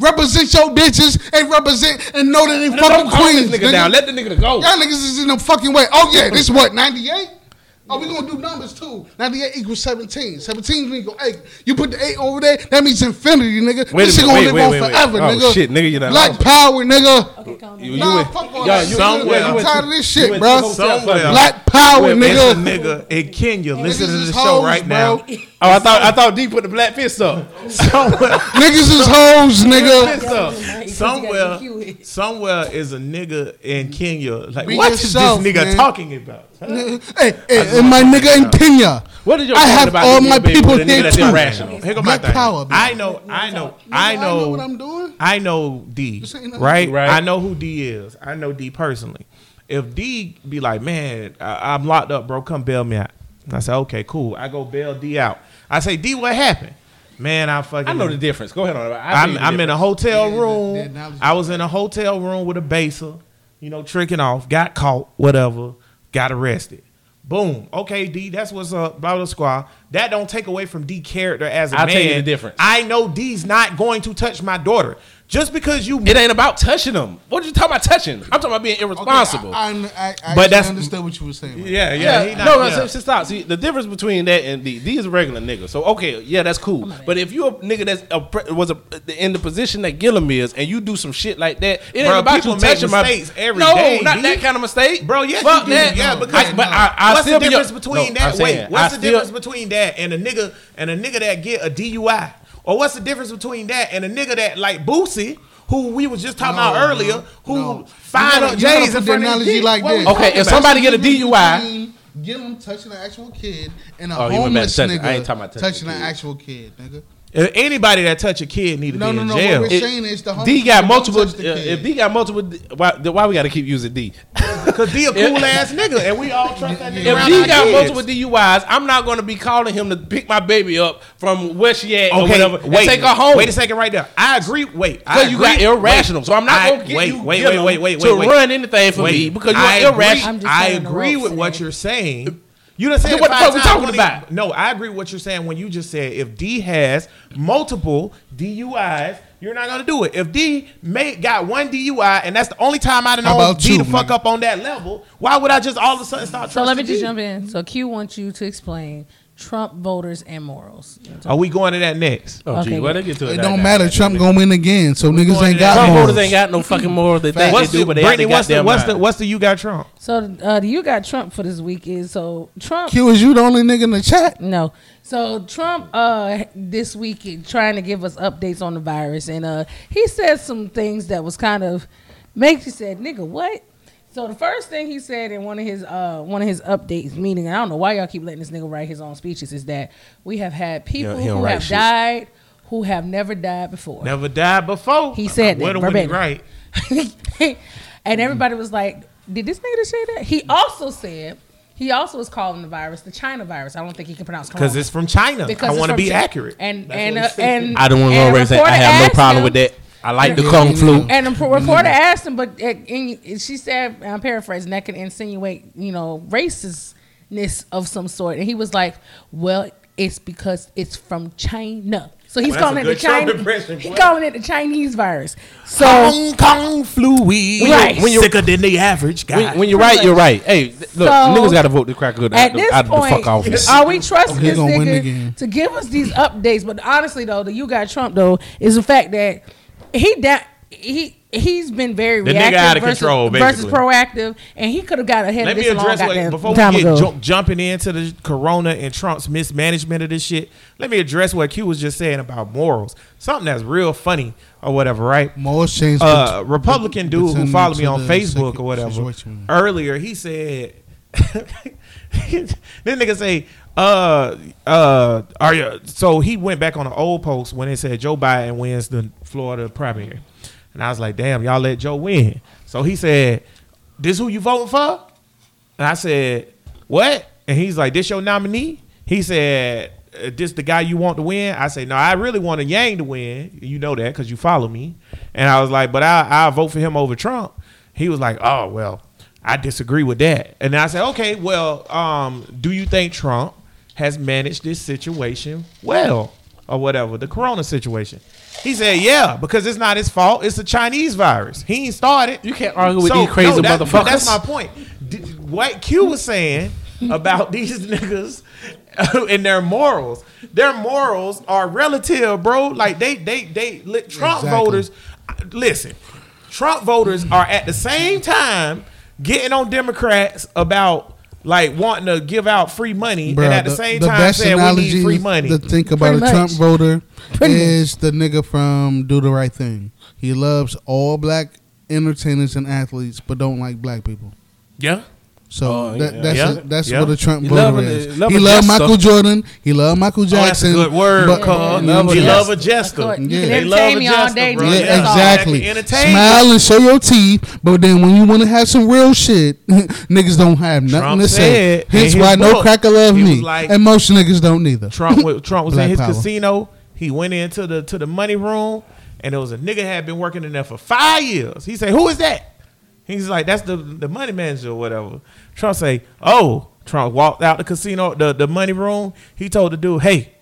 Represent your bitches and represent and know that they and fucking queens. Nigga nigga. Down. Let the nigga go. Y'all niggas is in the fucking way. Oh yeah, this what ninety-eight? Oh, we gonna do numbers too. Ninety-eight equals seventeen. Seventeen we go eight. You put the eight over there, that means infinity, nigga. Wait this shit gonna live wait, on wait, forever, wait. Oh, nigga. Shit, nigga, you not Black like power, nigga. Okay, calm you, you nah, went, fuck all that shit. I'm tired of this shit, went, bro. Black power, nigga. Nigga in Kenya, listen to the show right now. Oh, I thought I thought D put the black fist up. Niggas is hoes, nigga. Somewhere, somewhere is a nigga in Kenya. Like, what is this nigga talking about? Hey, hey, my nigga in Kenya. What is your I have about all my people here too. Here go my thing. Power, I know, I know, I know, I know what I'm doing. I know D, right? Right. I know who D is. I know D personally. If D be like, man, I, I'm locked up, bro, come bail me out. I say, okay, cool. I go bail D out. I say, D, what happened? Man, I fucking. I know the difference. Go ahead on. I I'm, I'm in a hotel room. Yeah, that, that I was in a hotel room with a baser, you know, tricking off. Got caught. Whatever. Got arrested. Boom. Okay, D, that's what's up. Blah, blah, squad. That don't take away from D character as a I'll man. I'll tell you the difference. I know D's not going to touch my daughter. Just because you... It ain't about touching them. What are you talking about touching? I'm talking about being irresponsible. Okay, I, I, I, but I understand what you were saying. Right? Yeah, yeah. yeah. Not, no, yeah. no, stop. See, the difference between that and D, D is a regular nigga. So, okay, yeah, that's cool. But if you're a nigga that's a, was a, in the position that Gillum is and you do some shit like that, it ain't bro, about you touching my... Every no, day, not dude. That kind of mistake. Bro, yes, fuck you do. That. Yeah, because... I, but I, I what's still the difference your, between no, that? Saying, Wait, what's I the still, difference between that and a nigga and a nigga that get a D U I? Or what's the difference between that and a nigga that like Boosie, who we was just talking no, about earlier, no, who no. fired up J's in front of his like this. Okay, if about? somebody get a D U I, get him touching an actual kid and a oh, homeless nigga touching, touching an actual kid, nigga. If anybody that touch a kid need to no, be no, in no, jail. No, no, no. What we're saying is the D got multiple. The uh, if D got multiple, why, why we got to keep using D? Because D a cool ass nigga, and we all trust that nigga. If D got kids. multiple D U Is, I'm not going to be calling him to pick my baby up from where she at okay, or whatever. Wait, and take her home. Wait a second, right there. I agree. Wait, because you got irrational. Wait, so I'm not going to get wait, you wait, wait, wait, wait, to wait, run anything for wait, me because you're irrational. I agree with what you're saying. You done said what the fuck we talking about? No, I agree with what you're saying when you just said if D has multiple D U Is, you're not gonna do it. If D may got one D U I and that's the only time I done known D to fuck up on that level, why would I just all of a sudden start trusting? So let me just jump in. So Q wants you to explain Trump voters and morals. Are we going to that next? Oh, okay. Gee, well, they get to it. It don't matter. That. Trump gonna win again, so We're niggas ain't got Trump morals. Voters ain't got no fucking morals. They think what's they do, the, but they Brittany, what's the what's the, what's the you got Trump? So uh, the you got Trump for this week is so Trump. Q, is you the only nigga in the chat? No. So Trump uh, this week trying to give us updates on the virus, and uh, he said some things that was kind of makes you said, nigga, what? So the first thing he said in one of his uh, one of his updates, meaning I don't know why y'all keep letting this nigga write his own speeches, is that we have had people yeah, who have shit. died who have never died before. Never died before. He said that verbatim. Right. And everybody was like, "Did this nigga say that?" He also said he also was calling the virus the China virus. I don't think he can pronounce corona because it's from China. Because I want to be China. accurate. And That's and uh, and I don't want to already say I have no problem him, with that. I like the Kung Flu. And the reporter asked him, but she said, I'm paraphrasing, that can insinuate, you know, racistness of some sort. And he was like, well, it's because it's from China. So he's well, calling it the Chinese. He's calling it the Chinese virus. So Hong Kong flu, we right. when you're sicker than the average guy. When, when you're right, you're right. Hey, look, so, niggas got to vote the crack good out, the, out point, of the fuck office. Are we trusting oh, this nigga to give us these updates? But honestly, though, the you got Trump though is the fact that. He da- he he's been very the reactive nigga out of versus, control, versus proactive, and he could have got ahead Let of this long goddamn before we time get ago. Ju- jumping into the corona and Trump's mismanagement of this shit. Let me address what Q was just saying about morals. Something that's real funny or whatever, right? Morals change. Uh, Republican dude who followed me on Facebook or whatever situation. Earlier, he said, "This nigga say." Uh, uh, are you, so he went back on an old post when it said Joe Biden wins the Florida primary. And I was like, damn, y'all let Joe win. So he said, this who you voting for? And I said, what? And he's like, this your nominee? He said, this the guy you want to win? I said, no, I really want a Yang to win. You know that because you follow me. And I was like, but I, I'll vote for him over Trump. He was like, oh, well, I disagree with that. And I said, okay, well, um, do you think Trump has managed this situation well or whatever, the corona situation? He said, yeah, because it's not his fault. It's a Chinese virus. He ain't started. You can't argue with so, these crazy no, that, motherfuckers. That's my point. What Q was saying about these niggas and their morals. Their morals are relative, bro. Like, they, they, they, Trump exactly. voters, listen, Trump voters are at the same time getting on Democrats about like wanting to give out free money, Bruh, and at the, the same the time saying we need free money. The think about Pretty a much. Trump voter Pretty is much. the nigga from Do the Right Thing. He loves all black entertainers and athletes, but don't like black people. Yeah. So oh, that, yeah. that's yeah. A, that's yeah. what a Trump he voter is. It, love he loved Michael Jordan. He loved Michael Jackson. Oh, that's a good word, but, yeah. Yeah. Love he loved a jester. Yeah. They entertain love me a jester, all day, bro. Yeah, yeah. Exactly. Smile and show your teeth, but then when you want to have some real shit, niggas don't have nothing Trump to say. Hence why book, no cracker love me, like, and most niggas don't either. Trump, Trump was in his power. casino. He went into the to the money room, and there was a nigga had been working in there for five years. He said, "Who is that?" He's like, that's the, the money manager or whatever. Trump say, oh, Trump walked out the casino, the, the money room. He told the dude, hey,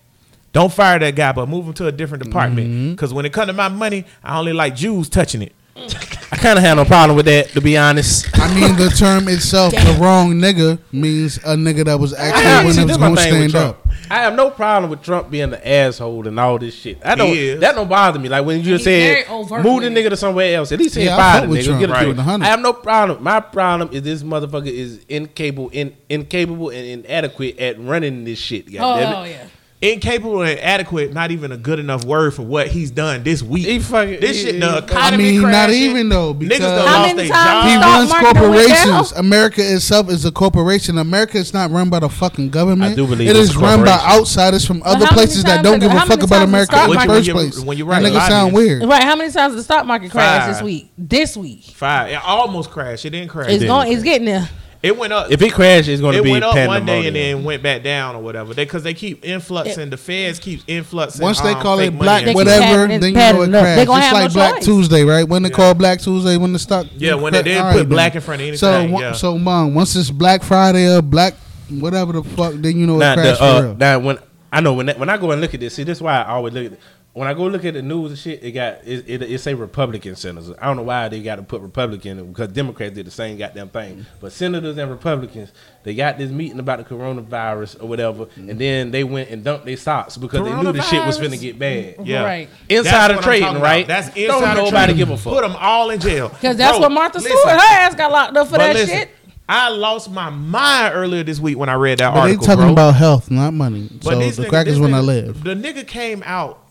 don't fire that guy, but move him to a different department. Because mm-hmm. when it comes to my money, I only like Jews touching it. I kind of had no problem with that, to be honest. I mean, the term itself, the wrong nigga, means a nigga that was actually one that was going to stand up. I have no problem with Trump being an asshole and all this shit. I don't. That don't bother me. Like when you said move the nigga to somewhere else. At least he yeah, fired the nigga. Get right. I have no problem. My problem is this motherfucker is incapable, in, incapable and inadequate at running this shit. God oh, damn it. Oh yeah. Incapable and inadequate, not even a good enough word for what he's done this week. He fucking, this he, shit, he, the economy I mean, crashing. Not even though, because niggas don't lost jobs. He runs corporations. America itself is a corporation. America is not run by the fucking government. I do believe it is run by outsiders from other places that don't give a fuck about America in the first place. When you're right, that nigga sound weird. Right? How many times did the stock market crash this week? This week, five. It almost crashed. It didn't crash. It's going. It's getting there. It went up. If it crashed, it's going to be pandemonium. It went up one day and then went back down or whatever. Because they, they keep influxing. It, the feds keep influxing. Once they call it black whatever, then you know it crashed. It's like Black Tuesday, right? When they call Black Tuesday, when the stock... Yeah, when they didn't put black in front of anything. So, mom, once it's Black Friday or Black whatever the fuck, then you know it crashed for real. Now, when... I know when that, when I go and look at this, see, this is why I always look at it. When I go look at the news and shit, it got it, it, it say Republican senators. I don't know why they got to put Republican, because Democrats did the same goddamn thing. Mm-hmm. But senators and Republicans, they got this meeting about the coronavirus or whatever, mm-hmm. and then they went and dumped their socks because they knew the shit was finna get bad. Yeah, right. Insider trading, right? About. That's insider trading. Don't nobody give a fuck. Put them all in jail. Because that's what Martha Stewart, her ass got locked up for that listen, shit. I lost my mind earlier this week when I read that but article. They talking bro. about health, not money. But so the nigga, crack is when nigga, I live. The nigga came out.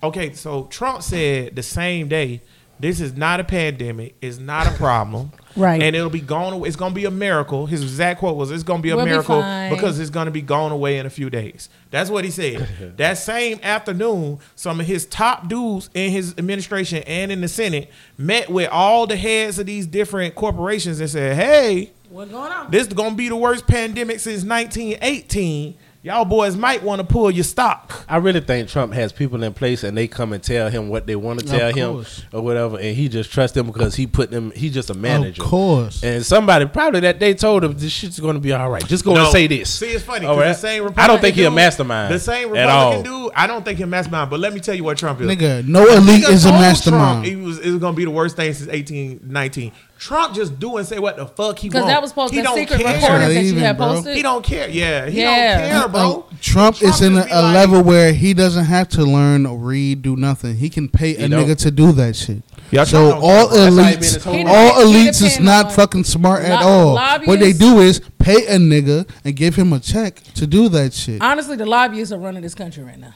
Okay, so Trump said the same day, "This is not a pandemic. It's not a problem. Right, and it'll be gone away. It's gonna be a miracle." His exact quote was, "It's gonna be a we'll miracle be because it's gonna be gone away in a few days." That's what he said. That same afternoon, some of his top dudes in his administration and in the Senate met with all the heads of these different corporations and said, "Hey, what's going on? This is gonna be the worst pandemic since nineteen eighteen. Y'all boys might want to pull your stock." I really think Trump has people in place, and they come and tell him what they want to tell him or whatever, and he just trusts them because he put them. He's just a manager, of course. And somebody probably that day told him this shit's going to be all right. Just go no. and say this. See, it's funny. Right. The same Republican I don't think dude, he'll mastermind. The same Republican dude. I don't think he'll mastermind. But let me tell you what Trump is. Nigga, no elite nigga is a mastermind. Trump, it was, was going to be the worst thing since eighteen nineteen. Trump just do and say what the fuck he wants. Because that was supposed to be secret recordings that you had posted. He don't care. Yeah, he yeah. don't care, bro. Uh, Trump, Trump is in a, a like, level where he doesn't have to learn or read, do nothing. He can pay a nigga to do that shit. Yeah, so all elites, all elites is not fucking smart at all. What they do is pay a nigga and give him a check to do that shit. Honestly, the lobbyists are running this country right now.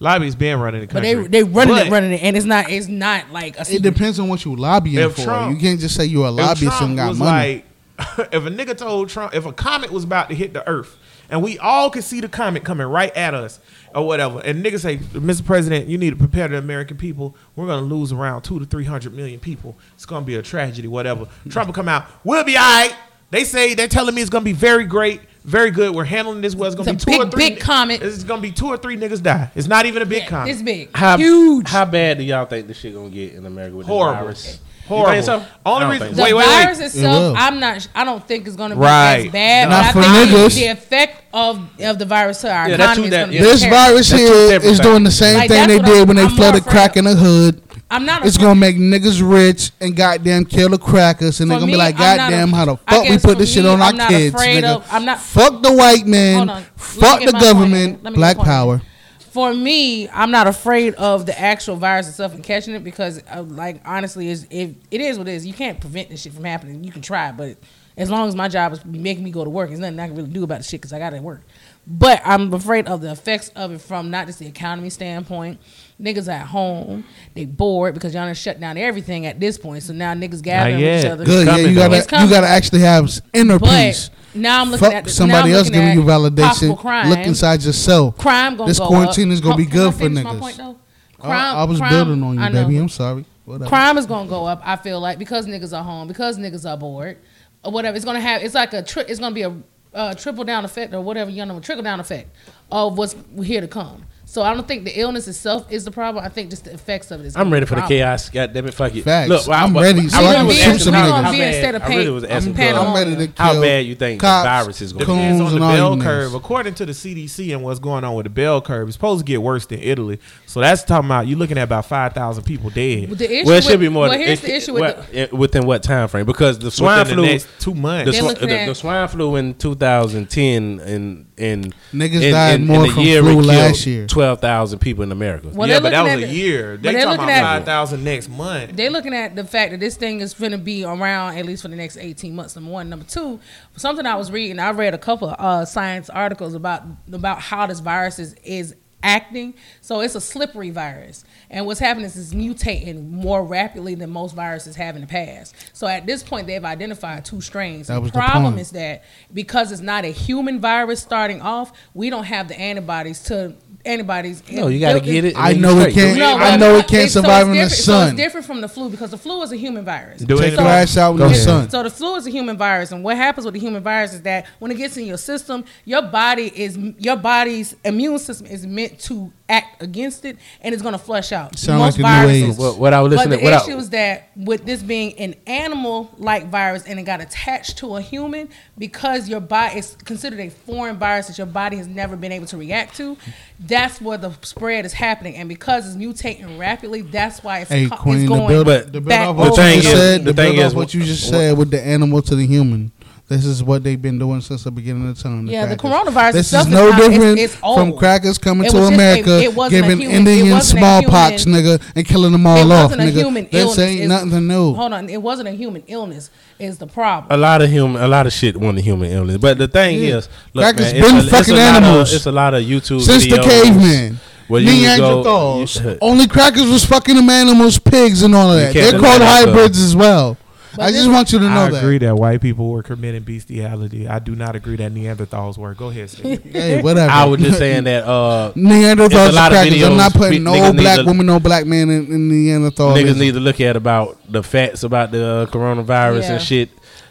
Lobby's been running the country. But they they running but it, running it, and it's not it's not like a secret. It depends on what you lobbying for. Trump, you can't just say you're a lobbyist and got money. Like, if a nigga told Trump, if a comet was about to hit the earth, and we all could see the comet coming right at us or whatever, and niggas say, "Mister President, you need to prepare the American people. We're going to lose around two to three hundred million people. It's going to be a tragedy, whatever." Trump will come out, "We'll be all right. They say they're telling me it's going to be very great. Very good. We're handling this well. It's gonna it's be two big, or three. Big comment. It's gonna be two or three niggas die. It's not even a big yeah, comment. It's big. How, Huge. How bad do y'all think this shit gonna get in America with Horrible. the virus? Horrible. So? Only reason. So. Wait, wait, wait. The virus itself, it I'm not. I don't think it's gonna be right. as bad. Not but I think the effect of of the virus to our yeah, economy that, is gonna This terrible. virus that's here is doing the same like, thing they did I'm, when they I'm flooded crack in the hood. I'm not it's going to make niggas rich and goddamn kill the crackers. And for they're going to be like, goddamn, how the fuck we put this shit me, on I'm our kids, nigga. Of, I'm not, fuck the white man. Fuck the government. Black power. For me, I'm not afraid of the actual virus itself and catching it because, uh, like, honestly, it's, it, it is what it is. You can't prevent this shit from happening. You can try, but as long as my job is making me go to work, there's nothing I can really do about the shit because I got to work. But I'm afraid of the effects of it from not just the economy standpoint. Niggas at home, they bored because y'all done shut down everything at this point. So now niggas gathering with each other. Good, yeah, you gotta you gotta actually have inner but peace. Now I'm looking Fuck at this, somebody else giving you validation. Crime. Look inside yourself. Crime gonna this go quarantine up. Is gonna be good for niggas. Point, crime, I, I was crime, building on you, baby. I'm sorry. Whatever. Crime is gonna go up. I feel like because niggas are home, because niggas are bored, or whatever. It's gonna have. It's like a tri- It's gonna be a Uh, triple down effect or whatever, you know, trickle down effect of what's here to come. So I don't think the illness itself is the problem. I think just the effects of it is I'm ready for problem. the chaos. God damn it, fuck it. Facts. Look, well, I'm, I'm ready. So I, I, was asking some how bad, I really was asking I'm ready to kill how bad you think cops, the virus is going to be. Depends on the bell curve. According to the C D C and what's going on with the bell curve, it's supposed to get worse than Italy. So that's talking about you're looking at about five thousand people dead. Well, the issue well it with, should be more. Well, here's it, the issue with it, the, within what time frame? Because the swine flu, the next two months. The swine flu in two thousand ten and in niggas in, died in, more in from year flu last year. Twelve thousand people in America. Well, yeah, but that was a year. They talking about five thousand next month. They're looking at the fact that this thing is going to be around at least for the next eighteen months. Number one, number two, something I was reading. I read a couple of uh, science articles about about how this virus is is. acting, so it's a slippery virus, and what's happening is it's mutating more rapidly than most viruses have in the past. So at this point, they've identified two strains. The problem is that because it's not a human virus starting off, we don't have the antibodies to antibodies. No, you gotta get it. I know it can't. I know it can't survive in the sun. So it's different from the flu because the flu is a human virus. Take your ass out in the sun. So the flu is a human virus, and what happens with the human virus is that when it gets in your system, your body is your body's immune system is meant to act against it, and it's going to flush out Sound most like viruses. What, what I was listening, but the what issue I, is that with this being an animal-like virus and it got attached to a human, because your body is considered a foreign virus that your body has never been able to react to. That's where the spread is happening, and because it's mutating rapidly, that's why it's, hey, co- Queen, it's going the build, back. The, off what the thing is, said, the the thing is, what you just what, said with the animal to the human. This is what they've been doing since the beginning of the time. The yeah, crackers. The coronavirus. This is no is different it's, it's from crackers coming to America, a, giving Indian smallpox, nigga, and killing them all off, nigga. It wasn't a human illness. This ain't nothing new. Hold on, it wasn't a human illness. Is the problem? A lot of human, a lot of shit won the human illness. But the thing yeah. is, look, crackers man, been it's a, fucking it's a animals. Of, it's a lot of YouTube since videos. The caveman. Neanderthals. You only crackers was fucking them animals, pigs, and all of that. They're called hybrids as well. But I just want you to know I that. I agree that white people were committing bestiality. I do not agree that Neanderthals were. Go ahead, Steve. Hey, whatever. I was just saying that uh, Neanderthals are crackers. Videos, I'm not putting no black to, woman, no black man in, in Neanderthals. Niggas need to look at about the facts about the uh, coronavirus yeah. and shit.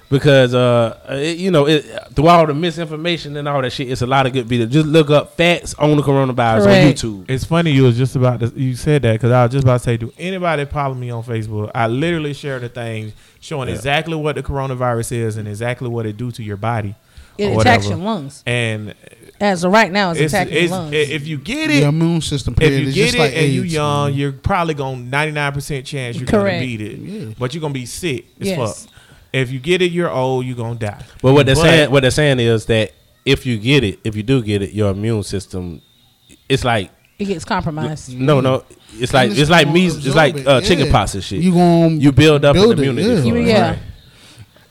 Because, uh, it, you know, it, through all the misinformation and all that shit, it's a lot of good videos. Just look up facts on the coronavirus Correct. on YouTube. It's funny you was just about to, you said that because I was just about to say, do anybody follow me on Facebook? I literally share the things showing yeah. exactly what the coronavirus is and exactly what it do to your body. It attacks your lungs. And as of right now, it's, it's attacking it's, your lungs. If you get it, your immune system. Period. If you it's get just it like and you're young, man. You're probably going ninety-nine percent chance you're going to beat it. Yeah. But you're going to be sick as yes. fuck. If you get it, you're old, you're going to die. But what they're, but saying, what they're saying is that if you get it, if you do get it, your immune system, it's like... It gets compromised. No, no. It's like it's, it's like me. It's like uh, yeah. chickenpox and shit. You, gonna you build up build an immunity. It, yeah. For it, yeah. Right?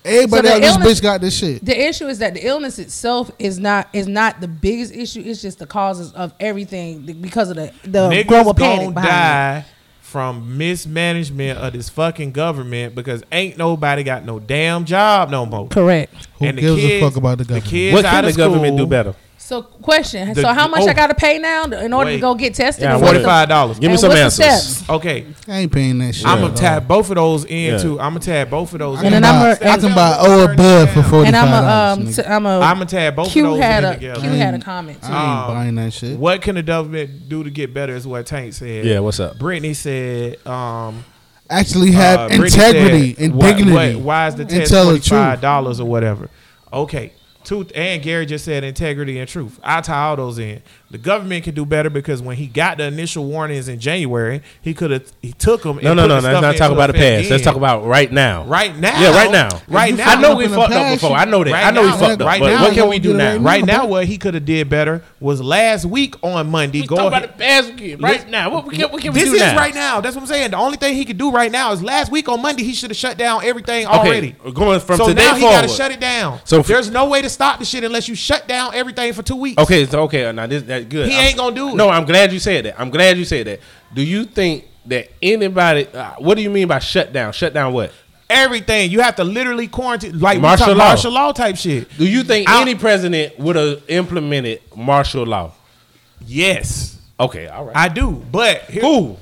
Everybody so else, illness, this bitch got this shit. The issue is that the illness itself is not is not the biggest issue. It's just the causes of everything because of the, the global panic behind die. It. From mismanagement of this fucking government because ain't nobody got no damn job no more. Correct. Who and the gives kids, a fuck about the government? The kids what can the school, government do better? So question. The, so how much oh, I got to pay now in order wait, to go get tested? Yeah, forty-five dollars. Give me some answers. Okay. I ain't paying that shit. I'm going to tab both of those in yeah. too. I'm going to tab both of those and in. And I'm I can buy old bud for forty-five dollars. And I'm going to I'm I'm tab both Q of those had in a, together. Q had a comment too. I ain't um, buying that shit. What can the government do to get better is what Tank said. Yeah, what's up? Brittany said... Um, Actually have uh, integrity said, and dignity. What, what, why is the test forty-five dollars or whatever? Okay. Tooth and Gary just said integrity and truth. I tie all those in. The government can do better because when he got the initial warnings in January, he could have he took them. And no, no, no. Let's not talk about the past. Let's talk about right now. Right now. Yeah, right now. Right now. I know we fucked up before. I know that. I know we fucked up. Right now, what can we do now? Right now, what he could have did better was last week on Monday. Go about the past weekend. Right now, what we can we do now? This is right now. That's what I'm saying. The only thing he could do right now is last week on Monday he should have shut down everything already. Going from today forward. So now he got to shut it down. So there's no way to stop the shit unless you shut down everything for two weeks. Okay, so okay, now this that's good. He I'm, ain't gonna do it. No, I'm glad you said that. I'm glad you said that. Do you think that anybody? Uh, what do you mean by shut down? Shut down what? Everything. You have to literally quarantine, like martial law. martial law type shit. Do you think I, any president would have implemented martial law? Yes. Okay. All right. I do, but here, who?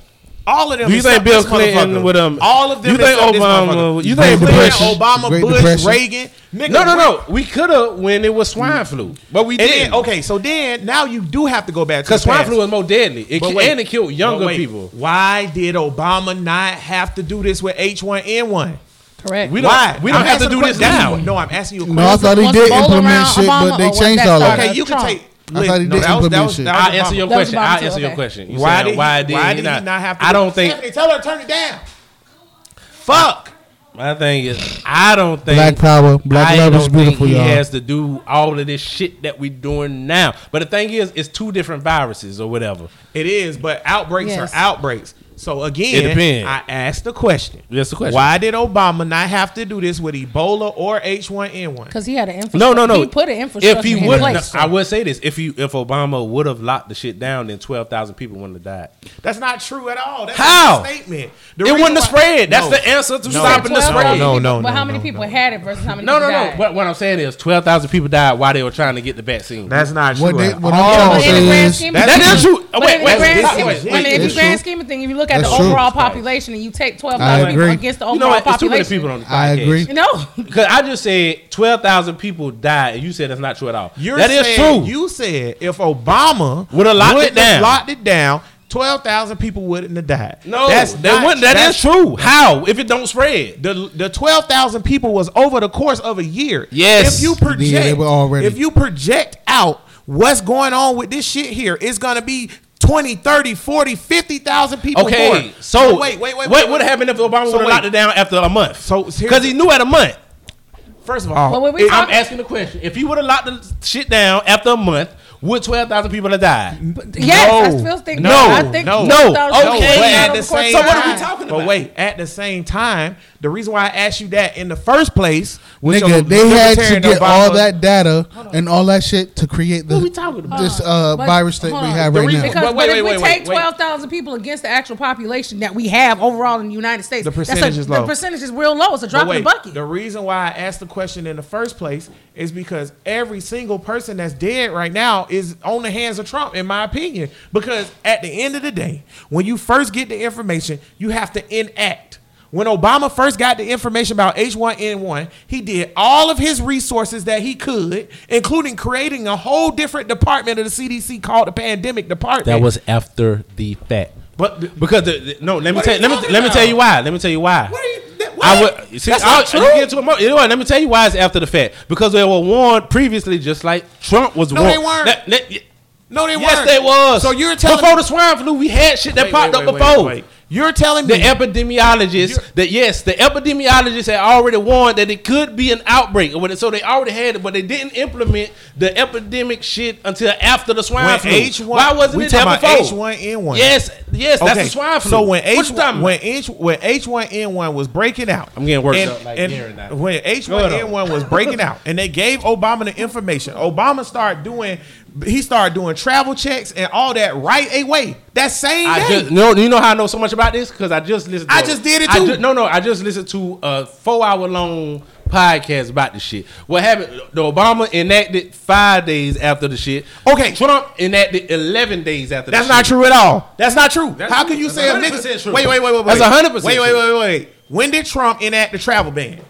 All of them. Do you think Bill Clinton with them? All of them. You think Obama? You think Obama, Bush, Reagan? Nigga, no, no, no. We could have when it was swine flu, but we didn't. Okay, so then now you do have to go back to because swine flu is more deadly. It can, wait, and it killed younger people. Why did Obama not have to do this with H one N one? Correct. We don't, Why? We don't I'm have to do this now. No, I'm asking you a question. No, I thought he did implement shit, but they changed all of it. Okay, you can take. I thought he no, did that was, that was, that was I'll answer your that question. I'll answer okay. your question. You why did, why did why he, did he not, not have to? I don't do think. Tell her to turn it down. Fuck. My thing is, I don't think Black Power, Black Love is beautiful, y'all. I don't think he has to do all of this shit that we're doing now. But the thing is, it's two different viruses or whatever. It is, but outbreaks yes. are outbreaks. So again, it depends. I asked the question. That's the question. Why did Obama not have to do this with Ebola or H one N one? Because he had an infrastructure. No, no, no. He put an infrastructure if he in place. No, so. I would say this: if you if Obama would have locked the shit down, then twelve thousand people wouldn't have died. That's not true at all. That's how? A statement. The it wouldn't have spread. That's no. the answer to no. stopping the spread. No, no, no. But no, how many no, people no. had it versus how many? No, people no, died? No. What, what I'm saying is twelve thousand people died while they were trying to get the vaccine. That's not true. What they, what oh, is, that, that is true. Wait, wait, wait. In the grand scheme of things, if you look at That's the overall true. population, and you take twelve thousand people against the overall you know what, population. Too many people on the podcast. I agree. No, because I just said twelve thousand people died, and you said that's not true at all. You're that is true. You said if Obama would have locked it down, locked it down, twelve thousand people wouldn't have died. No, that's that, not, that that's, is true. How? If it don't spread. The the twelve thousand people was over the course of a year. Yes. If you project, yeah, they were already. If you project out what's going on with this shit here, it's gonna be twenty, thirty, forty, fifty thousand people okay, more. Okay, so wait, wait, wait. What would happen if Obama so would have locked it down after a month? So because he knew at a month. First of all, well, it, I'm asking the question. If he would have locked the shit down after a month, would twelve thousand people have died? But, yes, no, I still think no, that. I think no, no, no. Okay, at the same so what are we talking about? But wait, at the same time, the reason why I asked you that in the first place, which nigga, they had to get Obama, all that data and all that shit to create the, this uh, but, virus that we have right reason, now. Because wait, wait, wait, if we take twelve thousand people against the actual population that we have overall in the United States, the percentage that's a, is low. The percentage is real low. It's a drop wait, in the bucket. The reason why I asked the question in the first place is because every single person that's dead right now is on the hands of Trump, in my opinion. Because at the end of the day, when you first get the information, you have to enact. When Obama first got the information about H one N one, he did all of his resources that he could, including creating a whole different department of the C D C called the Pandemic Department. That was after the fact. But because the, the, no, let me tell let me let me tell you why. Let me tell you why. What are you, that, what? I would see. That's I'll, not true. I'll get to a moment. You know what? Let me tell you why it's after the fact, because they were warned previously, just like Trump was no, warned. No, they weren't. That, that, no, they weren't. Yes, they was. So you're telling before me- the swine flu, we had shit that wait, popped wait, up wait, before. Wait, wait. You're telling me the epidemiologists that yes, the epidemiologists had already warned that it could be an outbreak, so they already had it, but they didn't implement the epidemic shit until after the swine flu. H one, why wasn't it ever H one N one? Yes, yes, okay. That's the swine flu. So when H when H when H one N one was breaking out, I'm getting worked and, up like and now. When H one N one was breaking out, and they gave Obama the information, Obama started doing. He started doing travel checks and all that right away. That same I day. Just, no, you know how I know so much about this? Because I just listened to I just did it too. I just, no, no. I just listened to a four-hour-long podcast about this shit. What happened? The Obama enacted five days after the shit. Okay. Trump enacted eleven days after the shit. That's not true at all. That's not true. That's how true. Can you That's say a nigga? True. Wait, wait, wait, wait. That's one hundred percent Wait, wait, wait, wait, wait. When did Trump enact the travel ban?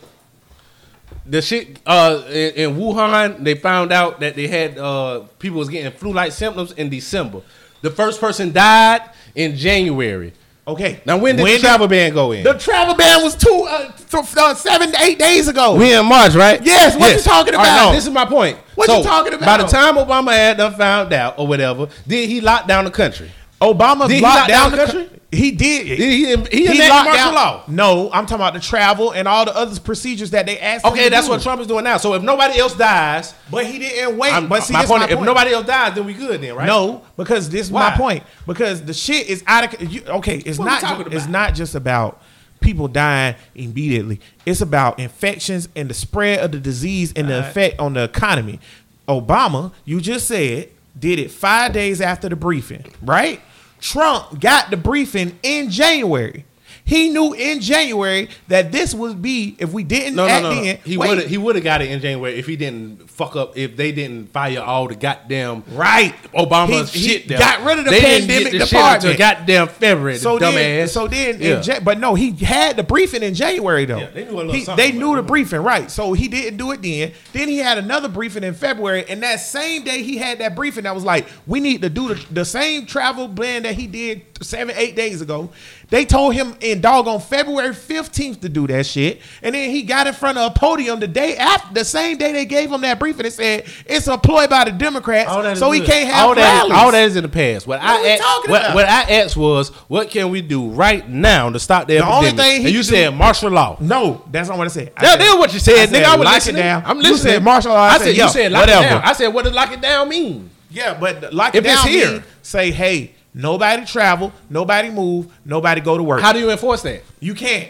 The shit uh, in, in Wuhan, they found out that they had uh, people was getting flu-like symptoms in December. The first person died in January. Okay. Now, when did when the travel ban go in? The travel ban was two, uh, th- uh, seven to eight days ago. We in March, right? Yes. What yes. you talking about? Right, no. This is my point. What so, you talking about? By the time Obama had done found out or whatever, did he lock down the country? Obama did locked he down, down the country? Co- He did. He, he, he, he locked martial law. No, I'm talking about the travel and all the other procedures that they asked. Okay, him to that's do. What Trump is doing now. So if nobody else dies, but he didn't wait. I'm, but see, my, point, my if point. If nobody else dies, then we good, then right? No, because this is Why? my point. Because the shit is out of. You, okay, it's what not. Ju- it's not just about people dying immediately. It's about infections and the spread of the disease and all the right. effect on the economy. Obama, you just said, did it five days after the briefing, right? Trump got the briefing in January. He knew in January that this would be if we didn't no, act no, no. in. He would have he would have got it in January if he didn't fuck up, if they didn't fire all the goddamn right Obama's he, shit. He got rid of the they pandemic didn't get the department shit goddamn February. So the then, dumbass. So then, yeah. in Jan- but no, he had the briefing in January though. Yeah, they knew a little he, something. They knew the briefing, right? So he didn't do it then. Then he had another briefing in February, and that same day he had that briefing that was like, we need to do the, the same travel ban that he did seven, eight days ago. They told him in doggone February fifteenth to do that shit. And then he got in front of a podium the day after, the same day they gave him that briefing. It said it's a ploy by the Democrats, so he good. can't have all that is, all that is in the past. What, what I asked, what, what I asked was, what can we do right now to stop the, the epidemic? Only thing he and you do, said martial law. No, that's not what I said. I that, said that's what you said, I nigga. Said, I was lock listening. It down. I'm listening. You said martial law. I, I said, said you said lock whatever. it down. I said, what does lock it down mean? Yeah, but lock if it down. If it's here, mean, say, hey, nobody travel, nobody move, nobody go to work. How do you enforce that? You can't.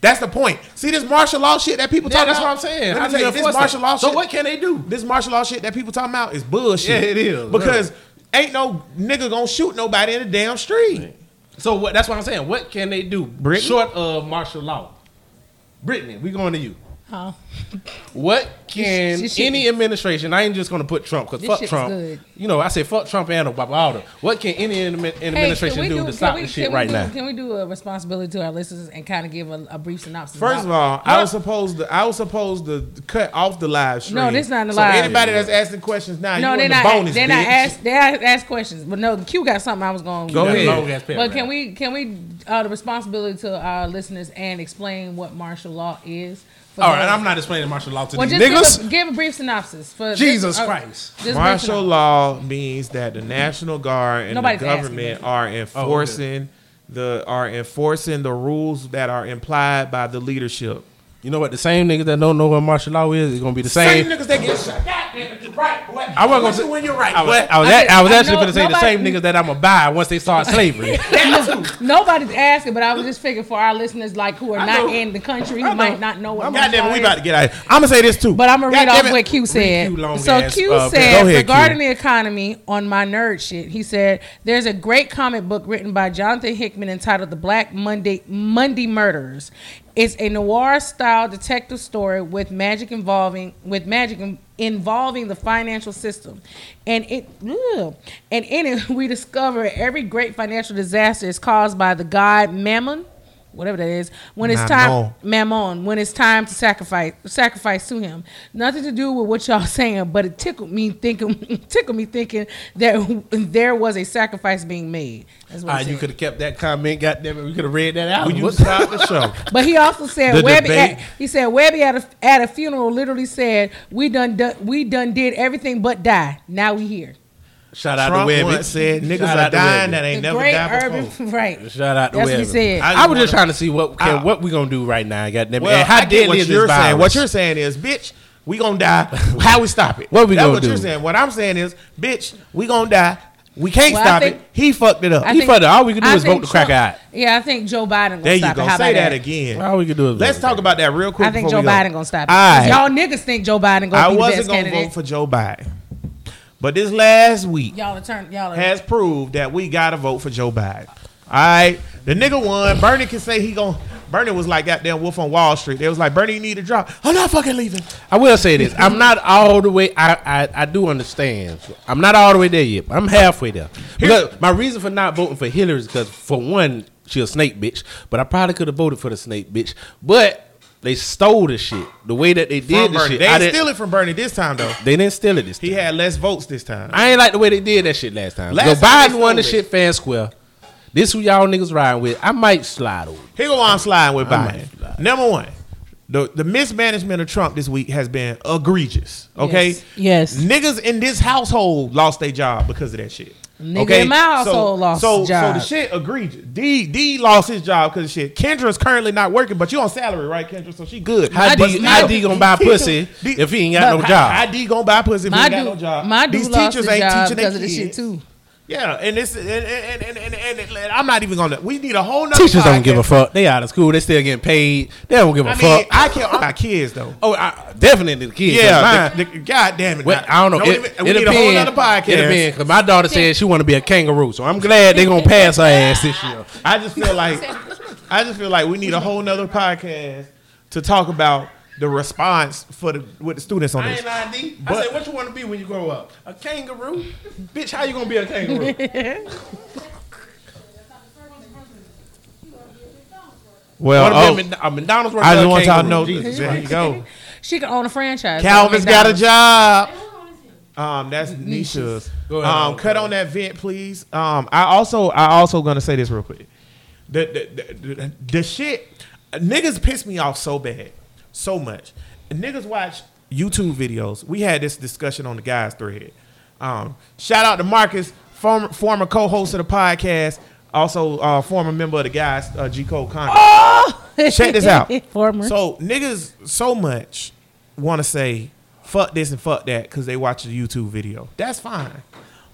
That's the point. See this martial law shit that people yeah, talk about? That's what I'm saying. Let me tell you, this martial law shit. So what can they do? This martial law shit that people talking about is bullshit. Yeah, it is. Because yeah. ain't no nigga gonna shoot nobody in the damn street. Right. So what? That's what I'm saying. What can they do? Brittany? Short of martial law. Brittany, we going to you. Oh. What can she, she, she, any administration? I ain't just gonna put Trump because fuck Trump. Good. You know, I say fuck Trump and Obama. All what can any in, in hey, administration do, do to stop we, this shit right do, now? Can we do a responsibility to our listeners and kind of give a, a brief synopsis? First of all, I was supposed to I was supposed to cut off the live stream. No, this not the so live. Anybody that's asking questions now, no, you in the bonus. They're not asked. They ask questions, but no, Q got something I was going to go ahead. But right. can we can we uh, the responsibility to our listeners and explain what martial law is? All right, and I'm not explaining martial law to well, these niggas. Give a, give a brief synopsis for Jesus this, uh, Christ. Martial law means that the National Guard and Nobody's the government are enforcing oh, the are enforcing the rules that are implied by the leadership. You know what? The same niggas that don't know what martial law is is gonna be the same. Same niggas that get shot. Goddamn, you're right, boy. I was gonna when you're right. I was, I was, I at, I was I actually know, gonna say nobody, the same niggas that I'm gonna buy once they start slavery. Nobody's asking, but I was just figuring for our listeners like who are I not know, in the country who might not know what. Goddamn, we about to get out. Here. I'm gonna say this too. But I'm gonna God read off it. what Q said. Q so ass, Q uh, said ahead, regarding Q. the economy on my nerd shit. He said there's a great comic book written by Jonathan Hickman entitled The Black Monday Monday Murders. It's a noir-style detective story with magic involving with magic involving the financial system, and it ugh. and in it we discover every great financial disaster is caused by the god Mammon, whatever that is. When it's time, Mammon. When it's time to sacrifice, sacrifice to him. Nothing to do with what y'all saying, but it tickled me thinking, tickled me thinking that there was a sacrifice being made. That's what uh, you could have kept that comment. Goddamn it, we could have read that out. You stopped the show. But he also said Webby. At, he said Webby at a at a funeral literally said we done, done we done did everything but die. Now we here. Shout out Trump to Webby. Trump once said, niggas Shout are dying that ain't the never died before. Urban, right. Shout out to That's Webby. That's what he said. I, I was wanna, just trying to see what can, I, what we going to do right now. Goddamn well, how deadly what is you're this virus? Saying. What you're saying is, bitch, we going to die. How we stop it? What we going to do? That's what you're saying. What I'm saying is, bitch, we going to die. We can't well, stop think, it. He fucked it up. I he think, fucked it up. All we can do I is vote Trump, the crack out. Yeah, I think Joe Biden going to stop it. There you go. Say that again. All we can do is Let's talk about that real quick. I think Joe Biden going to stop it. Y'all niggas think Joe Biden going to be the best candidate. I wasn't going to vote for Joe Biden. But this last week y'all turn, y'all has proved that we gotta vote for Joe Biden. All right, the nigga won. Bernie can say he gon'. Bernie was like goddamn Wolf on Wall Street. They was like, Bernie, you need to drop. I'm not fucking leaving. I will say this. I'm not all the way. I I, I do understand. I'm not all the way there yet. But I'm halfway there. Because my reason for not voting for Hillary is because for one, she a snake bitch. But I probably could have voted for the snake bitch. But they stole the shit the way that they did the shit. They didn't steal it from Bernie this time though. They didn't steal it this time. He had less votes this time. I ain't like the way they did that shit last time. Last time Biden won the shit fair and square. This who y'all niggas riding with. I might slide over. Here go on sliding with Biden. Number one, the the mismanagement of Trump this week has been egregious. Okay, yes, yes. Niggas in this household lost their job because of that shit. Nigga okay? in my household so, lost so, his job. So the shit egregious. D D lost his job because of shit. Kendra's currently not working, but you on salary, right, Kendra? So she good. How D, my, D gonna buy pussy D, if he ain't got no how, job? How D gonna buy pussy if he ain't got no job? My dude These lost teachers his ain't job teaching because of this shit too. Yeah, and this and and, and, and, and and I'm not even gonna. We need a whole nother. Teachers podcast. Don't give a fuck. They out of school. They still getting paid. They don't give a I mean, fuck. I can't. I got kids though. Oh, I, definitely the kids. Yeah, the, the, God damn it. Well, I don't know. Don't it, even, we need been, a whole nother podcast. Because my daughter said she want to be a kangaroo, so I'm glad they are gonna pass her ass this year. I just feel like I just feel like we need a whole nother podcast to talk about the response for the with the students on this. I ain't lying, D. I said, what you want to be when you grow up? A kangaroo? Bitch, how you going to be a kangaroo? Well, oh, be a, a McDonald's worker. I just want y'all to know. There you go. She can own a franchise. Calvin's got a job. Um, that's Nisha's. Go ahead, um, go cut on that vent, please. Um, I also, I also going to say this real quick. the the, the, the the shit, niggas piss me off so bad, so much. Niggas watch YouTube videos. We had this discussion on the guys thread. Um, shout out to Marcus, former former co-host of the podcast, also uh, former member of the guys uh, G Code Congress. Oh! Check this out. Former. So niggas so much want to say fuck this and fuck that because they watch a YouTube video. That's fine,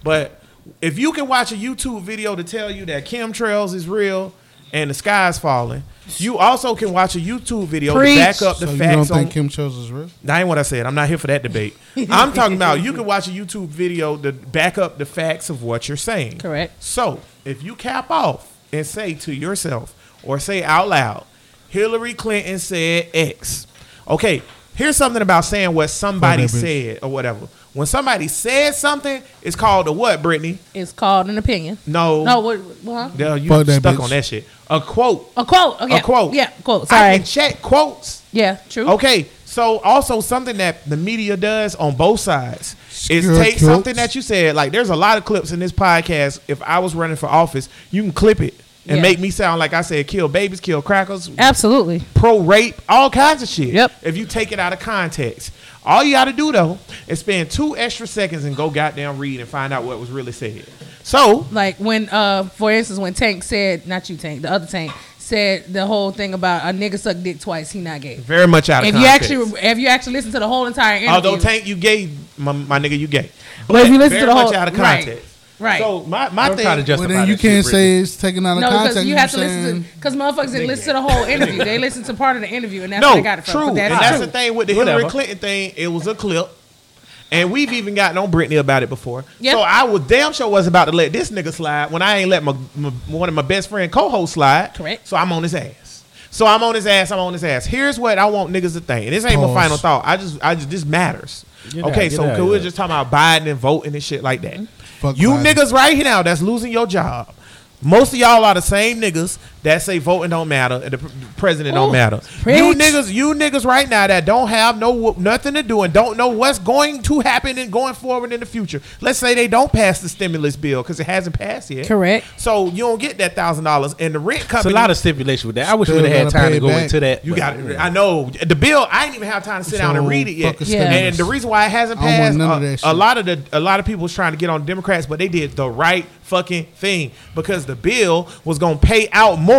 but if you can watch a YouTube video to tell you that chemtrails is real and the sky's falling, you also can watch a YouTube video Preach. to back up the so facts. You don't think on, chemtrails is real? That ain't what I said. I'm not here for that debate. I'm talking about you can watch a YouTube video to back up the facts of what you're saying. Correct. So if you cap off and say to yourself or say out loud, Hillary Clinton said X. Okay, here's something about saying what somebody said or whatever. When somebody says something, it's called a what, Brittany? It's called an opinion. No. No, what? what? No, you Fuck stuck that on that shit. A quote. A quote. Okay. A quote. Yeah, quote. Sorry. I can check quotes. Yeah, true. Okay, so also something that the media does on both sides is Your take quotes. something that you said. Like, there's a lot of clips in this podcast. If I was running for office, you can clip it and yeah. make me sound like I said kill babies, kill crackers. Absolutely. Pro-rape, all kinds of shit. Yep. If you take it out of context. All you got to do, though, is spend two extra seconds and go goddamn read and find out what was really said. So, like when, uh, for instance, when Tank said, not you, Tank, the other Tank said the whole thing about a nigga suck dick twice, he not gay. Very much out of if context. You actually, if you actually listen to the whole entire interview. Although, Tank, you gay, my, my nigga, you gay. But, but if you listen to the whole. Very much out of context. Right. Right. So my my Don't thing. Try to justify well, then you can't say it's taken out of no, context. No, because you, you have to listen to because motherfuckers didn't listen to the whole interview. They listened to part of the interview, and that's no, where they got it from. True, that and that's true. The thing with the Whatever. Hillary Clinton thing. It was a clip, and we've even gotten on Britney about it before. Yep. So I was damn sure was about to let this nigga slide when I ain't let my, my one of my best friend co-hosts slide. Correct. So I'm on his ass. So I'm on his ass. I'm on his ass. Here's what I want niggas to think. And this ain't Pause. my final thought. I just I just this matters. Get okay, out, so out, we're yeah. just talking about Biden and voting and shit like that. Mm-hmm. Fuck you Biden. Niggas right here now that's losing your job. Most of y'all are the same niggas that say voting don't matter and the president Ooh, don't matter. Preach. You niggas, you niggas right now that don't have no nothing to do and don't know what's going to happen and going forward in the future. Let's say they don't pass the stimulus bill because it hasn't passed yet. Correct. So you don't get that thousand dollars and the rent company. It's a lot of stipulation with that. I wish we would have had time to go back. into that. You got it. I know the bill. I didn't even have time to sit so down and read it yet. Yeah. And the reason why it hasn't passed, uh, a lot of the a lot of people was trying to get on Democrats, but they did the right fucking thing because the bill was gonna pay out more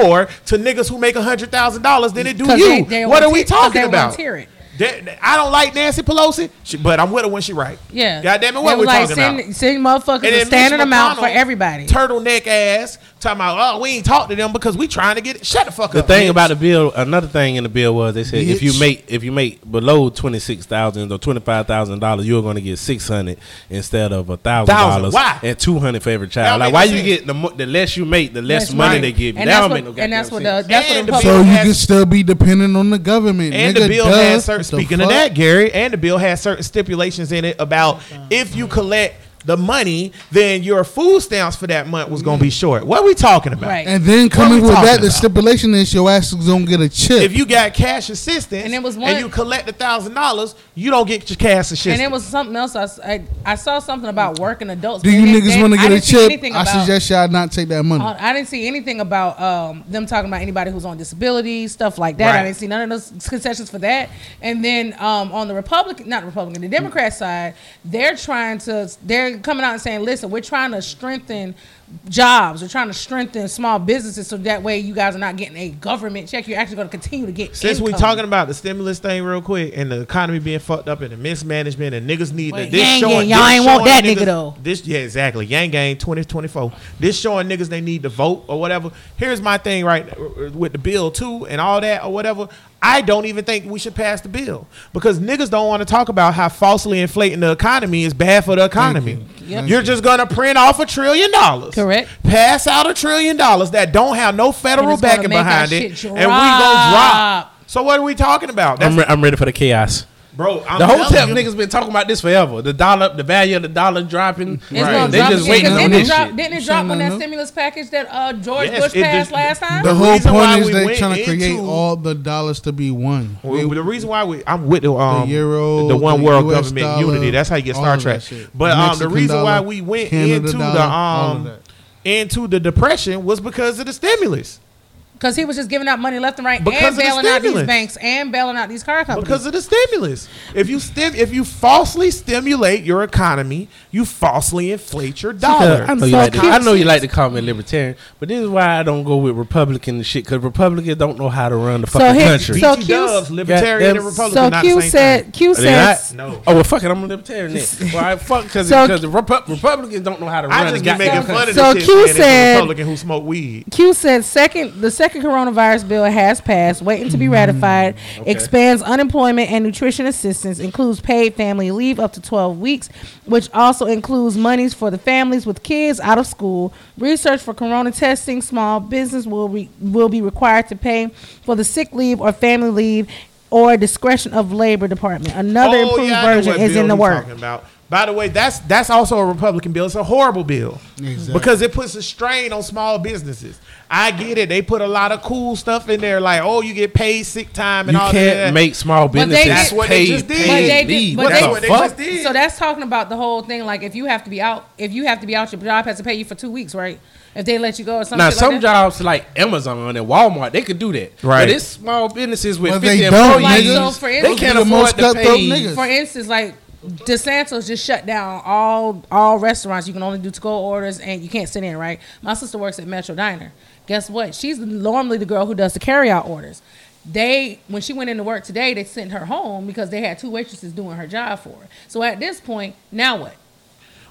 to niggas who make a hundred thousand dollars than it do you. They, they what are we talking they about? Hear it. They, I don't like Nancy Pelosi, she, but I'm with her when she right. Yeah. Goddamn it, what we like talking send, about? Send motherfuckers a standing amount for everybody. Turtleneck ass talking about oh we ain't talk to them because we trying to get it. Shut the fuck the up. The thing bitch. about the bill, another thing in the bill was they said bitch. if you make if you make below twenty six thousand or twenty five thousand dollars, you're going to get six hundred instead of a thousand dollars and two hundred for every child. Like why you sense. get the mo- the less you make, the less that's money right. they give you. And that don't what, make no goddamn sense. And that's what the that's and what the so you can still be dependent on the government. And the bill has certain. Speaking of that, Gary, and the bill has certain stipulations in it about if you collect the money, then your food stamps for that month was going to be short. What are we talking about? Right. And then coming with that, about? the stipulation is your ass is going to get a chip. If you got cash assistance and, it was one, and you collect a thousand dollars, you don't get your cash assistance. And it was something else. I, I, I saw something about working adults. Do you niggas want to get a chip? I about, suggest y'all not take that money. I didn't see anything about um, them talking about anybody who's on disability, stuff like that. Right. I didn't see none of those concessions for that. And then um, on the Republican, not Republican, the Democrat mm. side, they're trying to, they're coming out and saying, listen, we're trying to strengthen jobs. We're trying to strengthen small businesses so that way you guys are not getting a government check. You're actually going to continue to get Since income. We're talking about the stimulus thing real quick and the economy being fucked up and the mismanagement and niggas need Wait, to, this yang, showing, yang, y'all ain't want that niggas, nigga though. This, yeah, exactly. Yang gang twenty twenty-four. This showing niggas they need to vote or whatever. Here's my thing right with the bill too and all that or whatever. I don't even think we should pass the bill because niggas don't want to talk about how falsely inflating the economy is bad for the economy. Thank you. Yep. You're just going to print off a trillion dollars. Correct. Pass out a trillion dollars that don't have no federal backing behind it. And we going to drop. So what are we talking about? I'm, re- I'm ready for the chaos. Bro, I'm the hotel niggas been talking about this forever. The dollar, the value of the dollar dropping. It's right. They drop just waiting on this drop, shit. Didn't it drop on that know. stimulus package that uh, George yes, Bush passed did. last time? The, the whole point is we they're trying to create all the dollars to be one. Well, we, the reason why we, I'm with the, um, the euro, the one the world U S government dollar, unity. That's how you get Star Trek. But um, the reason dollar, why we went Canada into dollar, the um into the depression was because of the stimulus. Because he was just giving out money left and right because and bailing out these banks and bailing out these car companies. Because of the stimulus. If you sti- if you falsely stimulate your economy, you falsely inflate your dollar. I'm so you like to, I know you like to call me a libertarian, but this is why I don't go with Republican and shit, because Republicans don't know how to run the so fucking his, country. So Q's, libertarian and Republican so not Q the same said, thing. Q says... No. Oh, well, fuck it. I'm a libertarian then. Well, I fuck because so Repu- Republicans don't know how to run the goddamn country. I just be making fun of this shit, man. It's a Republican who smoke weed. Q said second... the second Second coronavirus bill has passed, waiting to be ratified, okay. Expands unemployment and nutrition assistance, includes paid family leave up to twelve weeks, which also includes monies for the families with kids out of school. Research for corona testing, small business will, re- will be required to pay for the sick leave or family leave or discretion of Labor Department. Another oh, improved yeah, version is in the works. By the way, that's that's also a Republican bill. It's a horrible bill. Exactly. Because it puts a strain on small businesses. I get it. They put a lot of cool stuff in there, like, oh, you get paid sick time and you all that. You can't make small businesses that's what paid, they just did. Paid they leave. Did, that's they, what they fuck? Just did. So that's talking about the whole thing, like, if you have to be out, if you have to be out, your job has to pay you for two weeks, right? If they let you go or something. Now, some like jobs like Amazon and Walmart, they could do that. Right. But it's small businesses with well, fifty they employees. Like, so for instance, they can't afford to pay. For instance, like, DeSantis just shut down all all restaurants. You can only do to-go orders and you can't sit in, right? My sister works at Metro Diner. Guess what? She's normally the girl who does the carry-out orders. They, when she went into work today, they sent her home because they had two waitresses doing her job for her. So at this point, now what?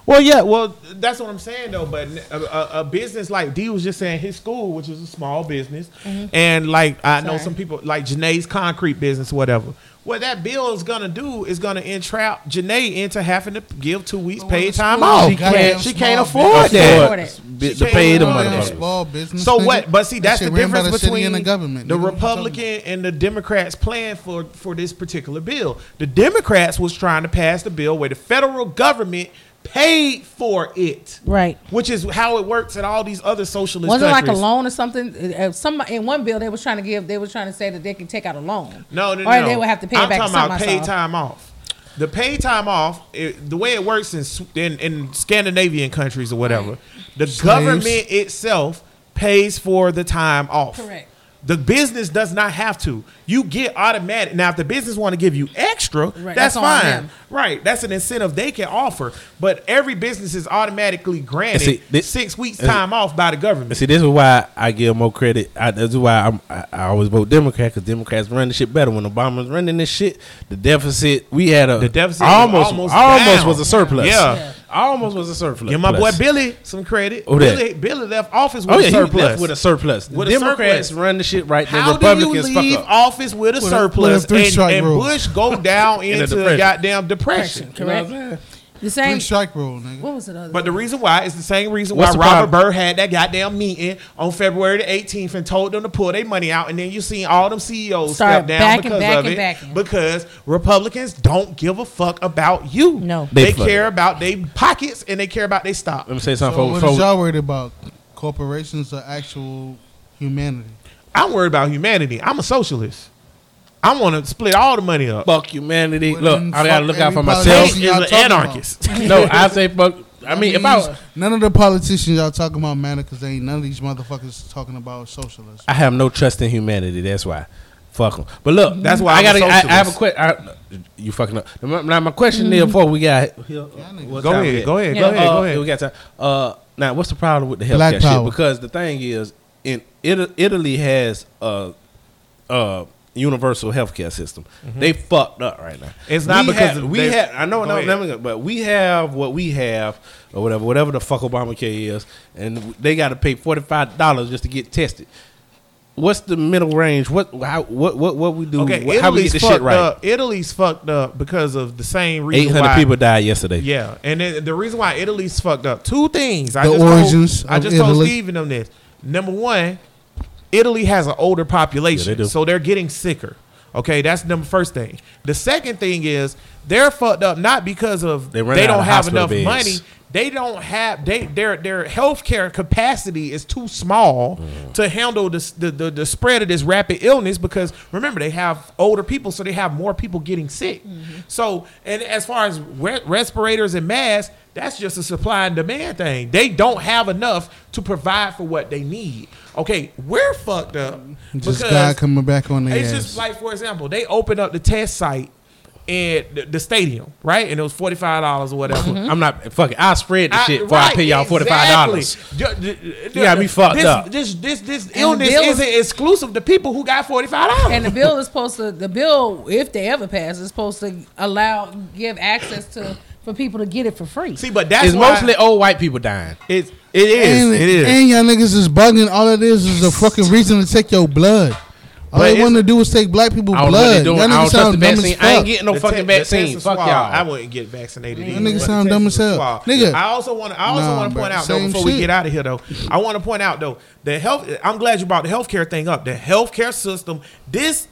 Well, yeah, well, that's what I'm saying, though. But a, a, a business like D was just saying his school, which is a small business, mm-hmm. and like I Sorry. know some people, like Janae's concrete business, whatever. What that bill is going to do is going to entrap Janae into having to give two weeks well, paid time off. She can't, she can't afford that. To pay the money. Small business so what? But see, that's the difference the between the, government, the Republican and the Democrats' plan for, for this particular bill. The Democrats was trying to pass the bill where the federal government paid for it, right? Which is how it works in all these other socialist wasn't countries. Like a loan or something. Some in one bill they was trying to give, they was trying to say that they can take out a loan. No, no, or no. They would have to pay I'm it back. I'm talking about paid time off. The paid time off, it, the way it works in, in in Scandinavian countries or whatever, the Slaves. government itself pays for the time off. Correct. The business does not have to. You get automatic. Now, if the business want to give you extra, right, that's, that's fine. Right. That's an incentive they can offer. But every business is automatically granted see, this, six weeks time see, off by the government. See, this is why I give more credit. I, this is why I'm, I, I always vote Democrat, because Democrats run the shit better. When Obama was running this shit, the deficit, we had a the deficit almost, almost, almost was a surplus. Yeah. yeah. Almost was a surplus. Give my boy Billy some credit. Oh, Billy, Billy left office with oh, yeah, a surplus. He left with a surplus. The with Democrats surplus. Run the shit right there. How Republicans do you leave office with a with surplus a, with a and, and Bush go down into the goddamn depression? Correct. You know the same strike rule, nigga. What was it? Other but thing? The reason why is the same reason What's why Robert Byrd had that goddamn meeting on February the eighteenth and told them to pull their money out, and then you seen all them C E Os step down backing, because backing, of it backing. Because Republicans don't give a fuck about you. No, they, they care about their pockets and they care about their stock. Let me say something. So for, what for, is y'all worried about? Corporations or actual humanity? I'm worried about humanity. I'm a socialist. I want to split all the money up. Fuck humanity. Well, look, I gotta look out for myself. Is an anarchist. No, I say fuck. I mean, I mean about none of the politicians y'all talking about matter, because ain't none of these motherfuckers talking about socialism. I have no trust in humanity. That's why. Fuck them. But look, that's why I gotta. I, I have a question. You fucking up. Now my question mm-hmm. is, before we got yeah, go, go ahead. Go ahead. Yeah. Go ahead. Go ahead. We got time. Uh, now what's the problem with the healthcare shit? Because the thing is, in Italy, Italy has a. Uh, uh, universal healthcare system. Mm-hmm. They fucked up right now. It's not we because have, we have. I know, no, no, but we have what we have, or whatever, whatever the fuck Obamacare is, and they got to pay forty-five dollars just to get tested. What's the middle range? What how, what what what we do? Okay, what, how we get this shit right? Up. Italy's fucked up because of the same reason. Eight hundred people died yesterday. Yeah, and then the reason why Italy's fucked up. Two things. The I just origins. Told, I just Italy. told Steve and them this. Number one. Italy has an older population, yeah, they so they're getting sicker. Okay, that's the first thing. The second thing is they're fucked up not because of they, they don't have enough beds. money. They don't have they their their healthcare capacity is too small mm. to handle this, the, the the spread of this rapid illness, because remember they have older people, so they have more people getting sick. Mm-hmm. So, and as far as re- respirators and masks, that's just a supply and demand thing. They don't have enough to provide for what they need. Okay, we're fucked up. Just God coming back on their ass. It's just like, for example, they opened up the test site in the, the stadium, right? And it was forty-five dollars or whatever. Mm-hmm. I'm not, fuck it, I'll spread the I, shit before right, I pay y'all forty-five dollars. Exactly. The, the, the, you got me fucked this, up. This this this and illness bill isn't is, exclusive to people who got forty-five dollars. And the bill is supposed to, the bill, if they ever pass, is supposed to allow, give access to, for people to get it for free. See, but that's it's why mostly old white people dying. It's, it is. And, it is. And y'all niggas is bugging. All it is is a fucking reason to take your blood. All but they want to do is take black people's blood. I don't, blood. Know what they're doing. I don't trust the vaccine. I ain't getting no the fucking te- vaccine. Fuck y'all. I wouldn't get vaccinated either. That nigga sound dumb as hell. Nigga. I also want to I also nah, want to point out, though, before shit. we get out of here, though, I want to point out, though, the health. I'm glad you brought the healthcare thing up. The healthcare system, this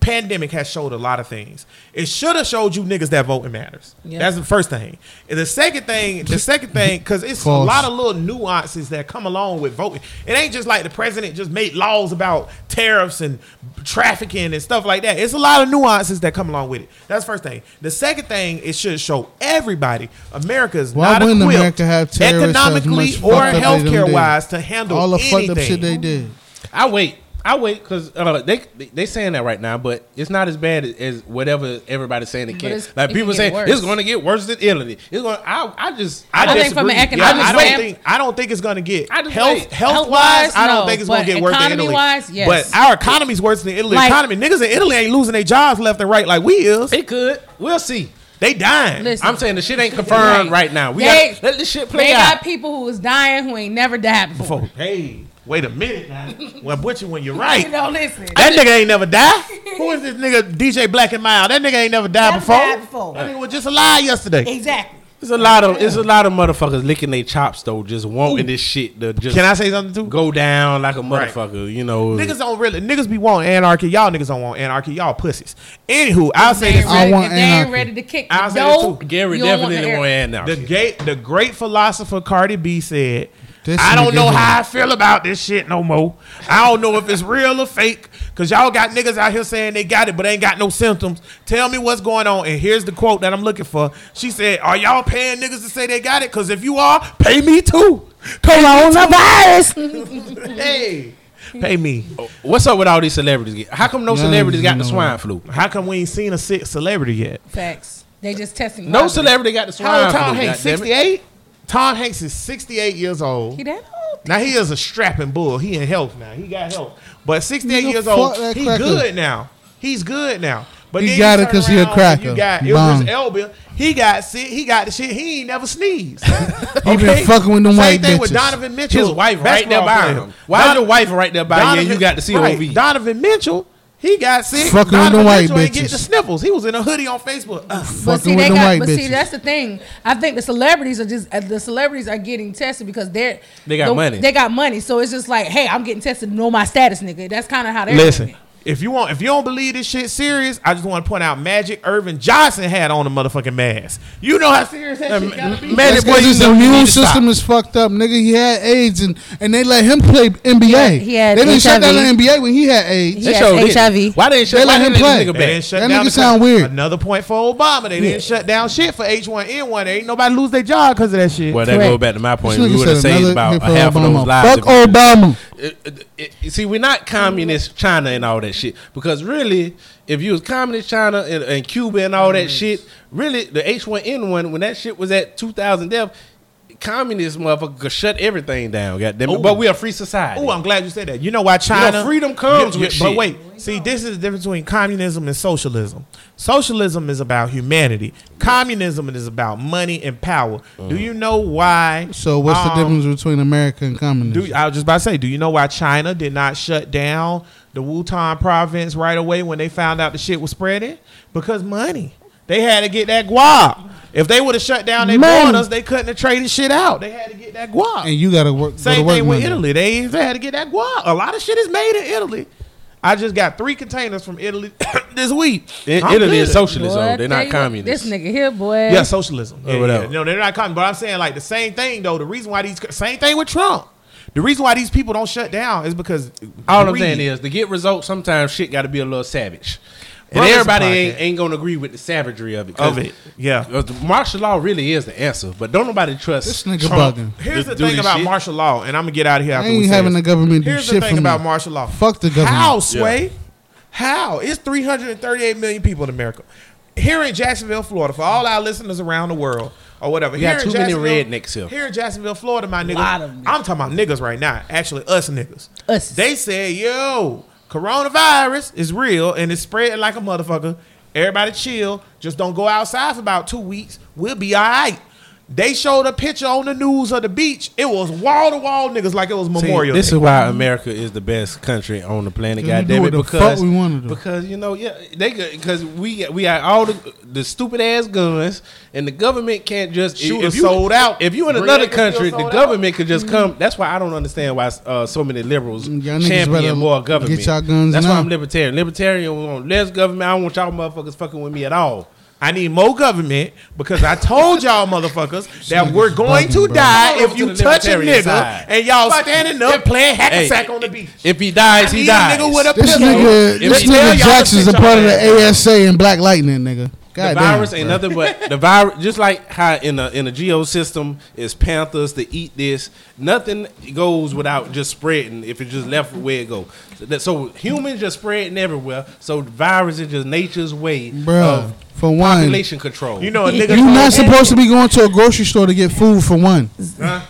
pandemic has showed a lot of things. It should have showed you niggas that voting matters. Yep. That's the first thing. And the second thing, the second thing, because it's False. a lot of little nuances that come along with voting. It ain't just like the president just made laws about tariffs and trafficking and stuff like that. It's a lot of nuances that come along with it. That's the first thing. The second thing, it should show everybody America is Why not equipped America have economically or healthcare wise to handle all the fucked up shit they did. I wait. I wait because uh, they they saying that right now, but it's not as bad as, as whatever everybody's saying it can. Like it people can saying, worse. It's going to get worse than Italy. It's going. I I just I, I disagree. Think from an economic yeah, I, just I don't think I don't think it's going to get health wait. health wise. No, I don't think it's going to get worse than Italy. Wise, yes. But our economy's worse than Italy. Like, economy niggas in Italy ain't losing their jobs left and right like we is. It could. We'll see. They dying. Listen, I'm saying the shit ain't confirmed right, right now. We they, gotta, let this shit play they out. They got people who is dying who ain't never died before. before. Hey. Wait a minute now. Well, Butcher, when you're right. You don't listen. That nigga ain't never died. Who is this nigga, D J Black and Mild? That nigga ain't never died never before. Died before. That nigga was just alive yesterday. Exactly. It's a lot of it's a lot of motherfuckers licking their chops though, just wanting Ooh. this shit to just. Can I say something too? Go down like a motherfucker, right. You know. Niggas don't really niggas be wanting anarchy. Y'all niggas don't want anarchy. Y'all pussies. Anywho, I'll say this. I want if they ain't ready to kick the door. Gary definitely didn't want anarchy. The great, the great philosopher Cardi B said, This I don't know how I feel about this shit no more. I don't know if it's real or fake, because y'all got niggas out here saying they got it but ain't got no symptoms. Tell me what's going on. And here's the quote that I'm looking for. She said, are y'all paying niggas to say they got it? Because if you are, pay me too. Coronavirus. Hey. Pay me. What's up with all these celebrities? How come no yeah, celebrities got know. the swine flu? How come we ain't seen a sick celebrity yet? Facts. They just testing. No celebrity got the swine flu. How old Tom Hanks? sixty-eight? Tom Hanks is sixty-eight years old. He that old? Now he is a strapping bull. He in health now. He got health. But sixty-eight years old, he cracker. good now. He's good now. But he got it because he a cracker. You got Idris Elba. He got sick. He got the shit. He ain't never sneezed. Okay? He been fucking with them Same white bitches. Same thing with Donovan Mitchell. His wife right there by him. Why Don- your wife right there by Donovan, you? You got the C O V. Right. Donovan Mitchell. He got sick. Fucking with the white bitches. Get the sniffles. He was in a hoodie on Facebook. Uh, but see, they got. But bitches. see, that's the thing. I think the celebrities are just uh, the celebrities are getting tested because they're they got the, money. They got money, so it's just like, hey, I'm getting tested. Know my status, nigga. That's kind of how they're. Listen, doing it. if you want, if you don't believe this shit serious, I just want to point out Magic Irvin Johnson had on a motherfucking mask. You know how serious that uh, shit gotta be. Magic boy, his immune system is fucked up, nigga. He had AIDS, and, and they let him play N B A. He had, he had they didn't shut down the N B A when he had AIDS. He they showed H I V. It. Why didn't they, they let him play? Nigga they shut that down nigga sound country. weird. Another point for Obama. They yeah. didn't shut down shit for H one N one. They ain't nobody lose their job because of that shit. Well, that Correct. goes back to my point. This we would have saved about half of those lives. Fuck Obama. See, we're not communist China and all that shit, because really, if you was communist China and, and Cuba and all that nice. shit, really the H one N one, when that shit was at two thousand deaths, communist motherfucker could shut everything down. Goddamn it. But we are free society. Oh, I'm glad you said that. You know why China? You know, freedom comes with shit. But wait, see, this is the difference between communism and socialism. Socialism is about humanity. Communism is about money and power. Mm. Do you know why? So what's um, the difference between America and communism? Do, I was just about to say, do you know why China did not shut down the Wuhan province right away when they found out the shit was spreading? Because money. They had to get that guap. If they would have shut down their borders, they couldn't have traded shit out. They had to get that guap. And you got to work. Same thing with Italy. They, they had to get that guap. A lot of shit is made in Italy. I just got three containers from Italy this week. It, Italy is socialism. Boy, they're not communists. This nigga here, boy. Yeah, socialism. Or yeah, whatever. Yeah. No, they're not communists. But I'm saying, like, the same thing, though. The reason why these... Same thing with Trump. The reason why these people don't shut down is because... All greed. I'm saying is, to get results, sometimes shit got to be a little savage. And Brothers everybody ain't, ain't going to agree with the savagery of it. Of it, yeah. The martial law really is the answer, but don't nobody trust this nigga Trump. Bugging. Here's the, the thing about shit. martial law, and I'm going to get out of here after we ain't having the government do shit for me. Here's the thing about martial law. Fuck the government. How, Sway? Yeah. How? It's three hundred thirty-eight million people in America. Here in Jacksonville, Florida, for all our listeners around the world, or whatever. We got too many rednecks here. Here in Jacksonville, Florida, my niggas. I'm talking about niggas right now. Actually, us niggas. Us. They said, yo... Coronavirus is real and it's spreading like a motherfucker. Everybody chill. Just don't go outside for about two weeks. We'll be all right. They showed a picture on the news of the beach. It was wall to wall niggas like it was Memorial See, this Day. This is why America is the best country on the planet. Goddamn it, because we wanted to. Because you know, yeah, they because we we got all the, the stupid ass guns, and the government can't just shoot us sold out. If you in another country, the government out. could just come. That's why I don't understand why uh, so many liberals y'all champion more government. Get y'all guns That's now. why I'm libertarian. Libertarian we want less government. I don't want y'all motherfuckers fucking with me at all. I need more government because I told y'all motherfuckers that we're going to die if you touch a nigga side. and y'all standing up playing hack and sack hey, on the beach. If he dies, I he dies. Nigga with a this nigga, this nigga Jackson's a part of the A S A and Black Lightning, nigga. God the virus damn, ain't bro. nothing but the virus. Just like how in a in a geo system is panthers to eat this. Nothing goes without just spreading. If it's just left where it goes, so, that, so humans just spreading everywhere. So the virus is just nature's way Bruh, of for one population control. You know, a nigga you're not supposed to be going to a grocery store to get food for one. Huh?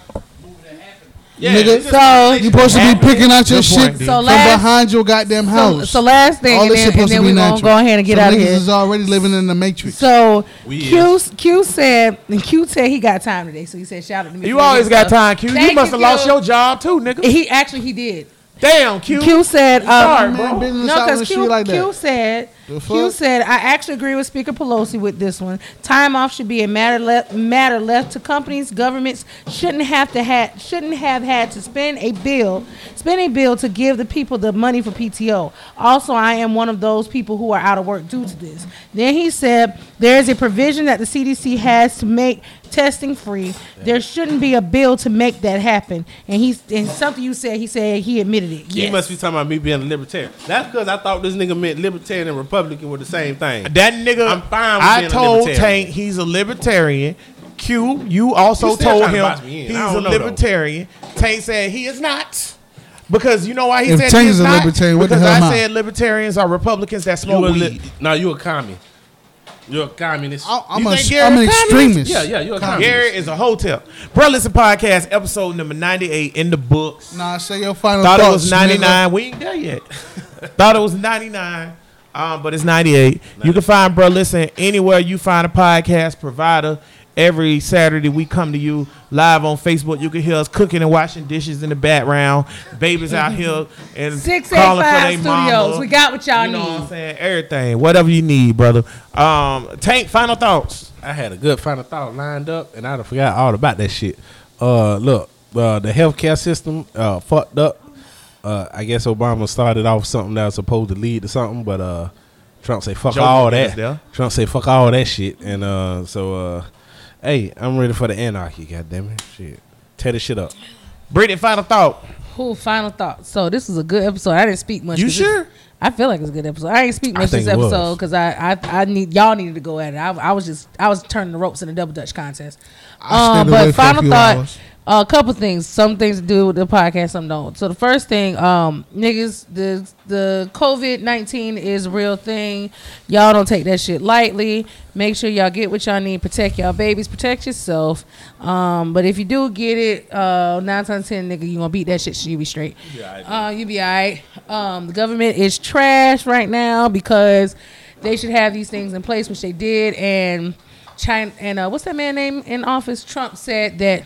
Yeah, nigga, so you're supposed to be picking out your shit point, so last, from behind your goddamn house. So, so last thing, all and then, and then we're going to go ahead and get so out of here. Niggas is already living in the Matrix. So Q, Q said, and Q said he got time today, so he said shout out to me. You always got time, Q. Thank you must have lost your job too, nigga. He Actually, he did. Damn, Q. Q said, um, sorry, bro. No, because Q, like Q said, Q said, I actually agree with Speaker Pelosi with this one. Time off should be a matter left, matter left to companies. Governments shouldn't have to have shouldn't have had to spend a bill, spend a bill to give the people the money for P T O. Also, I am one of those people who are out of work due to this. Then he said, there is a provision that the C D C has to make testing free. There shouldn't be a bill to make that happen. And he's and something you said, he said he admitted it. Yes. You must be talking about me being a libertarian. That's because I thought this nigga meant libertarian and Republican were the same thing. That nigga, I'm fine with I being told Tank he's a libertarian. Q, you also told him he's a libertarian. Though. Tank said he is not. Because you know why he if said Tank he's a not? Libertarian, what because the hell I am said I? libertarians are Republicans that smoke weed. Li- no, you a commie. You're a communist. I'm, you a, I'm an extremist. Yeah, yeah, you're a communist. Gary is a hotel. Bro, listen, podcast episode number ninety-eight in the books. Nah, say your final Thought thoughts. Thought it was ninety-nine. Nigga. We ain't there yet. Thought it was ninety-nine, um, but it's ninety-eight. ninety-eight You can find Bro, listen, anywhere you find a podcast provider. Every Saturday we come to you live on Facebook. You can hear us cooking and washing dishes in the background. Babies out here and six calling for their mama. We got what y'all you know need. You know what I'm saying? Everything. Whatever you need, brother. Um, Tank, final thoughts. I had a good final thought lined up, and I done forgot all about that shit. Uh, look, uh, the healthcare system uh, fucked up. Uh, I guess Obama started off something that was supposed to lead to something, but uh, Trump say fuck Joe all that. There. Trump say fuck all that shit, and uh, so. Uh, Hey, I'm ready for the anarchy, goddammit. Shit. Tear this shit up. Brittany, final thought. Who final thought? So this was a good episode. I didn't speak much. You sure? I feel like it's a good episode. I ain't speak much this episode because I, I I need y'all needed to go at it. I, I was just I was turning the ropes in the double dutch contest. Um, but final thought, uh, a couple things. Some things to do with the podcast, some don't. So the first thing, um, niggas, the the COVID nineteen is a real thing. Y'all don't take that shit lightly. Make sure y'all get what y'all need. Protect y'all babies. Protect yourself. Um, but if you do get it, uh, nine times ten, nigga, you gonna beat that shit. So you be straight. Yeah, uh, you be all right. Um, the government is trash right now because they should have these things in place, which they did. And China and uh, what's that man name in office? Trump said that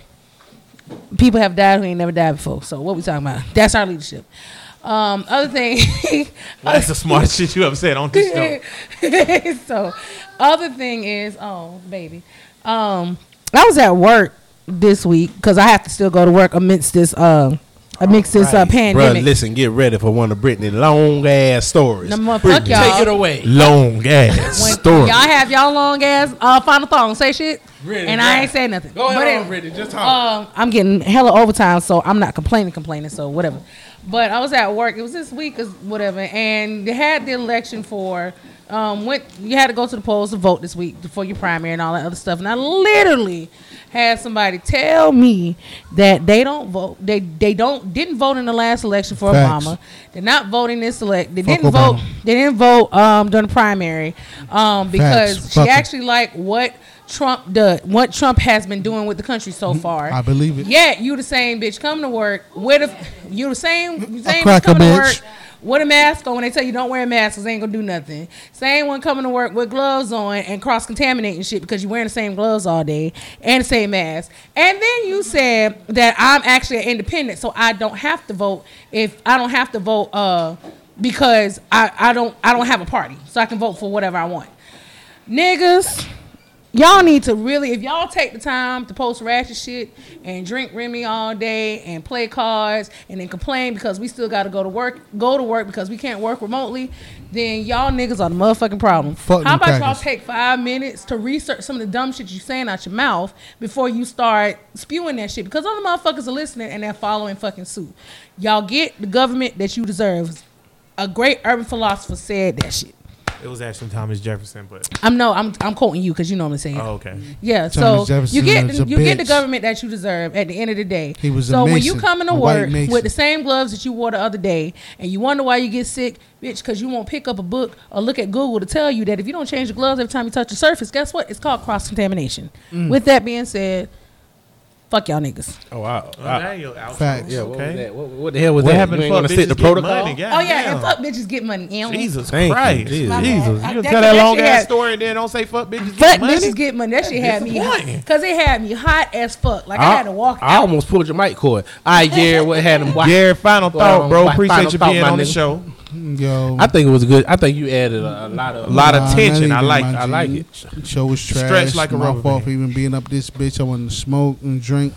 people have died who ain't never died before. So what we talking about? That's our leadership. Um, other thing, well, that's the smartest shit you ever said on this show. So, other thing is, oh baby, um, I was at work this week because I have to still go to work amidst this uh, amidst this uh, pandemic. Bruh, listen, get ready for one of Britney long ass stories. Number one, fuck y'all. Take it away. Long ass story. Y'all have y'all long ass uh, final thought and say shit. Really, and right. I ain't saying nothing. Go ahead, Britney. Just talk. Um, I'm getting hella overtime, so I'm not complaining, complaining. So whatever. But I was at work. It was this week or whatever, and they had the election for. Um, went. You had to go to the polls to vote this week for your primary and all that other stuff. And I literally had somebody tell me that they don't vote. They they don't didn't vote in the last election for Facts. Obama. They're not voting this elect. They Fuck didn't Obama. vote. They didn't vote um, during the primary um, because Facts. she Fuck actually it. liked what. Trump does what Trump has been doing with the country so far. I believe it. Yeah, you the same bitch come to work with a you the same you same bitch coming to work with a mask on when they tell you don't wear a mask because they ain't gonna do nothing. Same one coming to work with gloves on and cross contaminating shit because you're wearing the same gloves all day and the same mask. And then you said that I'm actually an independent, so I don't have to vote if I don't have to vote uh, because I, I don't I don't have a party, so I can vote for whatever I want. Niggas. Y'all need to really, if y'all take the time to post ratchet shit and drink Remy all day and play cards and then complain because we still got to go to work, go to work because we can't work remotely, then y'all niggas are the motherfucking problem. Fuck How about crackers. Y'all take five minutes to research some of the dumb shit you saying out your mouth before you start spewing that shit? Because other motherfuckers are listening and they're following fucking suit. Y'all get the government that you deserve. A great urban philosopher said that shit. It was actually Thomas Jefferson, but I'm no, I'm I'm quoting you because you know what I'm saying. Oh, okay. Yeah, Thomas so Jefferson you get the, you bitch. get the government that you deserve at the end of the day. He was so a Mason, when you come into work with the same gloves that you wore the other day, and you wonder why you get sick, bitch, because you won't pick up a book or look at Google to tell you that if you don't change your gloves every time you touch the surface, guess what? It's called cross contamination. Mm. With that being said. Fuck y'all niggas. Oh, wow. Oh, wow. Your Fact. Yeah, what, okay. was that? What, what the hell was what that? What happened? You ain't fuck bitches the protocol? Money. God, oh, yeah, damn. And fuck bitches get money. Jesus Thank Christ. Jesus. Jesus. Jesus. You can tell that, that long-ass story and then don't say fuck bitches fuck get money? Fuck bitches get money. That, that shit had me hot. Because it had me hot as fuck. Like, I, I had to walk I out. almost pulled your mic cord. I yeah, what had him watch. Yeah, final thought, bro. Appreciate you being on the show. Yo. I think it was good. I think you added a, a lot of a lot of nah, tension. I like I like it. Show was trash. Stretch like a My rubber fault for even being up this bitch. I want to smoke and drink,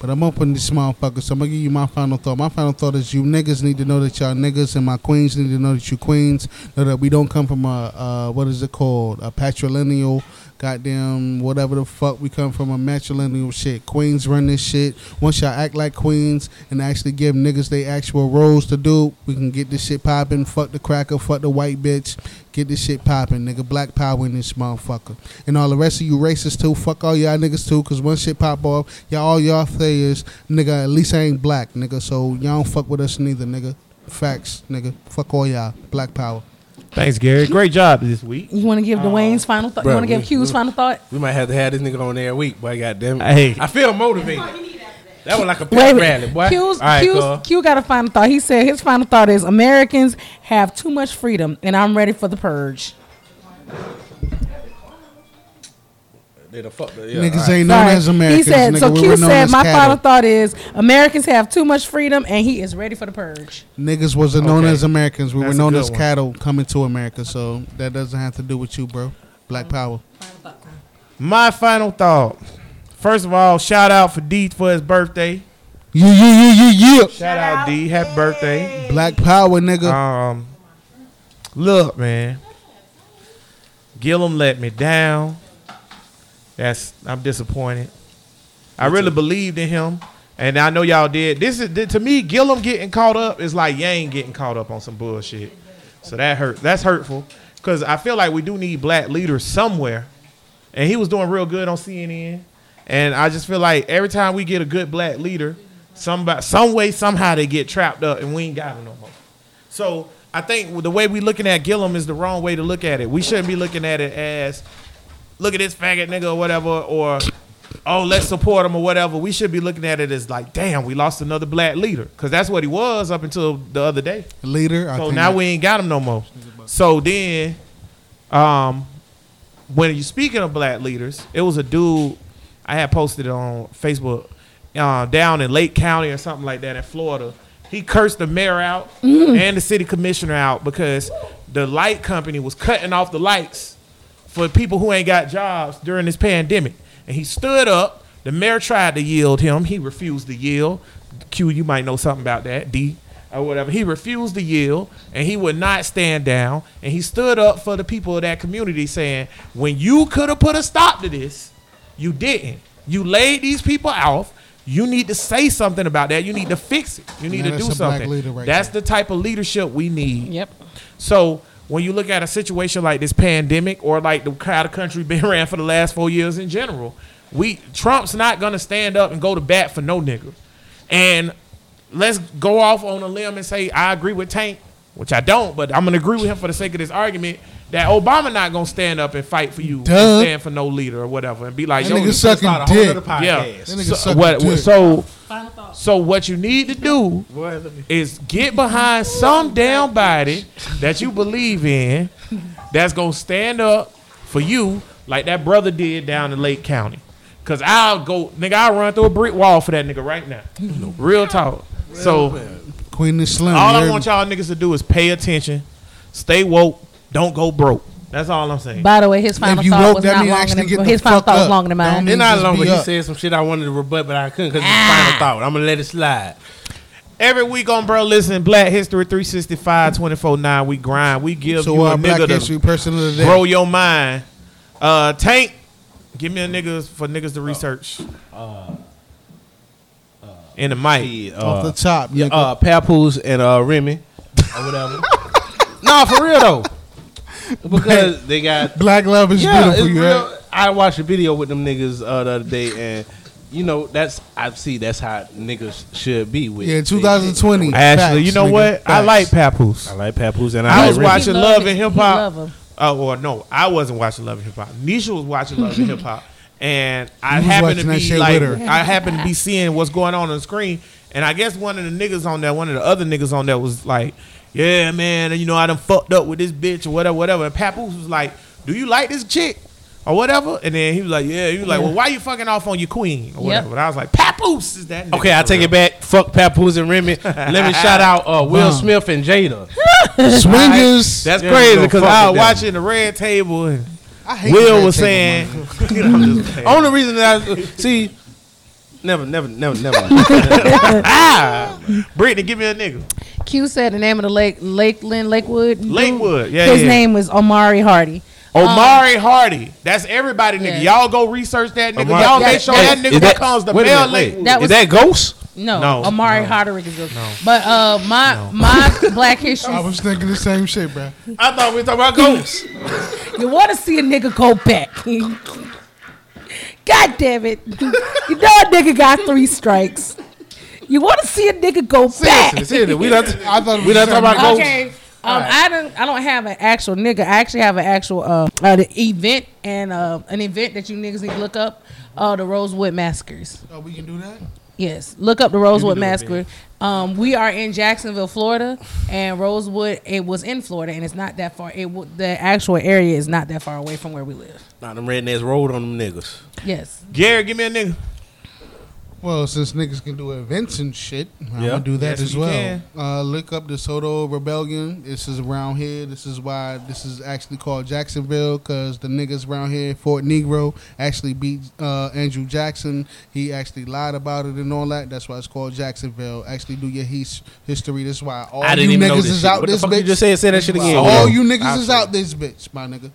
but I'm up in this motherfucker. So I'm gonna give you my final thought. My final thought is you niggas need to know that y'all niggas, and my queens need to know that you queens. Know that we don't come from a uh, what is it called? A patrilineal. Goddamn, whatever the fuck we come from, a matrilineal shit. Queens run this shit. Once y'all act like queens and actually give niggas they actual roles to do, we can get this shit popping. Fuck the cracker, fuck the white bitch. Get this shit popping, nigga. Black power in this motherfucker. And all the rest of you racists too. Fuck all y'all niggas too, cause once shit pop off, y'all all y'all say is, nigga, at least I ain't black, nigga. So y'all don't fuck with us neither, nigga. Facts, nigga. Fuck all y'all. Black power. Thanks, Gary. Great job this week. You want to give Dwayne's uh, final thought? You want to give Q's we, final thought? We might have to have this nigga on every week, boy. Goddamn it. Hey. I feel motivated. That. that was like a pep rally, boy. Q's, right, Q's, Q got a final thought. He said his final thought is Americans have too much freedom, and I'm ready for the purge. They the fuck, yeah, niggas right. ain't known Sorry. as Americans. He said, nigga, so Q said, my final thought is Americans have too much freedom and he is ready for the purge. Niggas wasn't known okay. as Americans. We That's were known as one. cattle coming to America. So that doesn't have to do with you, bro. Black power. Final my final thought. First of all, shout out for D for his birthday. Yeah, yeah, yeah, yeah, yeah. Shout, shout out, out D. Happy birthday. Black power, nigga. Um, Look, man. Gillum let me down. That's I'm disappointed. I really believed in him, and I know y'all did. This is to me, Gillum getting caught up is like Yang getting caught up on some bullshit. So that hurt. That's hurtful because I feel like we do need black leaders somewhere, and he was doing real good on C N N. And I just feel like every time we get a good black leader, somebody, some way, somehow they get trapped up, and we ain't got them no more. So I think the way we looking at Gillum is the wrong way to look at it. We shouldn't be looking at it as. Look at this faggot nigga or whatever, or, oh, let's support him or whatever. We should be looking at it as like, damn, we lost another black leader. Because that's what he was up until the other day. Leader. So I think now we ain't got him no more. So then um, when you speaking of black leaders, it was a dude I had posted on Facebook uh, down in Lake County or something like that in Florida. He cursed the mayor out mm. and the city commissioner out because the light company was cutting off the lights for people who ain't got jobs during this pandemic. And he stood up, The mayor tried to yield him. He refused to yield. Q, you might know something about that. D or whatever. He refused to yield, and he would not stand down. And he stood up for the people of that community, saying, when you could have put a stop to this, you didn't. You laid these people off. You need to say something about that. You need to fix it. You need now to do something. Right, that's there. The type of leadership we need. Yep. So when you look at a situation like this pandemic, or like the kind of country been ran for the last four years in general, we Trump's not going to stand up and go to bat for no nigga. And let's go off on a limb and say I agree with Tank, which I don't, but I'm going to agree with him for the sake of this argument, that Obama not going to stand up and fight for you and stand for no leader or whatever and be like, that yo, nigga sucking a dick. Whole other podcast. Yeah. That nigga so, what, dick. So, so what you need to do is get behind some damn body that you believe in that's going to stand up for you like that brother did down in Lake County. Cause I'll go, nigga. I'll run through a brick wall for that nigga right now. Real talk. So, Queen is Slim. All I want y'all niggas to do is pay attention, stay woke, don't go broke. That's all I'm saying. By the way, his final thought woke, was not longer than his, his final thought was longer than mine. It's not long, but he said some shit I wanted to rebut, but I couldn't because it's ah. his final thought. I'm gonna let it slide. Every week on Bro Listen, Black History three sixty-five, twenty-four nine, we grind. We give so, you uh, a Black nigga History to person of the day. Grow your mind. Uh, Tank. Give me a niggas for niggas to research. Uh, uh, in the mic. See, uh, off the top. Yeah, uh, Papoose and uh, Remy. Or whatever. Nah, for real though. Because Black, they got. Black love is yeah, beautiful, you real. Right? I watched a video with them niggas uh, the other day, and you know, that's, I see, that's how niggas should be with. Yeah, twenty twenty. Actually, you know nigga, what? Facts. I like Papoose. I like Papoose, and I, I was Remy. watching he Love and Hip Hop. Oh, or no, I wasn't watching Love and Hip Hop. Nisha was watching Love and Hip Hop, and I happened to be like, I happened to be seeing what's going on on the screen, and I guess one of the niggas on there, one of the other niggas on there was like, yeah, man, you know, I done fucked up with this bitch or whatever, whatever. And Papoose was like, do you like this chick or whatever? And then he was like, yeah. He was like, well, why you fucking off on your queen or whatever? Yep. And I was like, Papoose is that nigga. Okay, I take it back. Fuck Papoose and Remy. Let me shout out uh, Will Smith and Jada. Swingers. Right. That's yeah, crazy because I was watching the Red Table and I hate Will was saying. Only reason that I see, never, never, never, never. ah, Brittany, give me a nigga. Q said the name of the lake, Lakeland, Lakewood. Lakewood, yeah. His yeah. name was Omari Hardy. Omari um, Hardy. That's everybody, nigga. Yeah. Y'all go research that nigga. Omari. Y'all that, make sure that, that nigga that, becomes the Bell Lakewood. That was, is that Ghost? No, no, Omari no, Harder is a, no. But uh, my no. my Black History. I was thinking the same shit, bro. I thought we were talking about ghosts. You want to see a nigga go back? God damn it! You know a nigga got three strikes. You want to see a nigga go back? Seriously, seriously. We not. I thought we not talking about ghosts. Okay. Um, right. I don't. I don't have an actual nigga. I actually have an actual uh, uh the event and uh an event that you niggas need to look up. Uh, the Rosewood Massacres. Oh, we can do that. Yes, look up the Rosewood Massacre. Um, we are in Jacksonville, Florida, and Rosewood, it was in Florida, and it's not that far. It w- The actual area is not that far away from where we live. Not them rednecks rolled on them niggas. Yes. Gary, give me a nigga. Well, since niggas can do events and shit, yep. I'm going to do that yes, as well. Uh, look up the Soto Rebellion. This is around here. This is why this is actually called Jacksonville, because the niggas around here, Fort Negro, actually beat uh, Andrew Jackson. He actually lied about it and all that. That's why it's called Jacksonville. Actually do your his- history. That's why all I you niggas is shit. out what this bitch. You just said, say that shit again. All yeah. you niggas I'll is say. out this bitch, my nigga.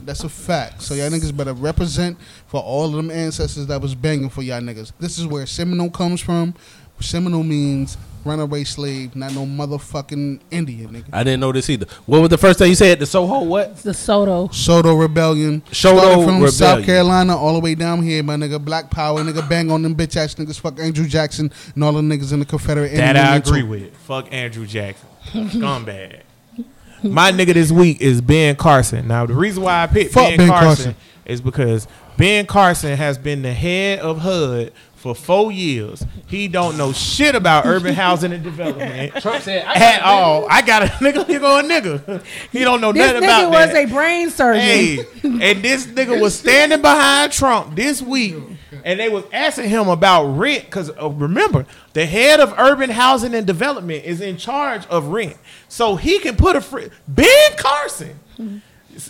That's a fact. So y'all niggas better represent for all of them ancestors that was banging for y'all niggas. This is where Seminole comes from. Seminole means runaway slave, not no motherfucking Indian nigga. I didn't know this either. What was the first thing you said? The Soho what? The Soto. Soto Rebellion. Soto Started from Rebellion. South Carolina all the way down here, my nigga. Black power, nigga. Bang on them bitch ass niggas. Fuck Andrew Jackson and all the niggas in the Confederate. That Indian I agree too. with. Fuck Andrew Jackson. Scumbag. My nigga this week is Ben Carson. Now, the reason why I picked Ben, ben Carson, Carson is because Ben Carson has been the head of H U D for four years. He don't know shit about urban housing and development Trump said, I at all. I got a nigga, he go a nigga. He don't know this nothing about that. This nigga was a brain surgeon. Hey, and this nigga was standing behind Trump this week, and they was asking him about rent because uh, remember, the head of urban housing and development is in charge of rent. So he can put a free Ben Carson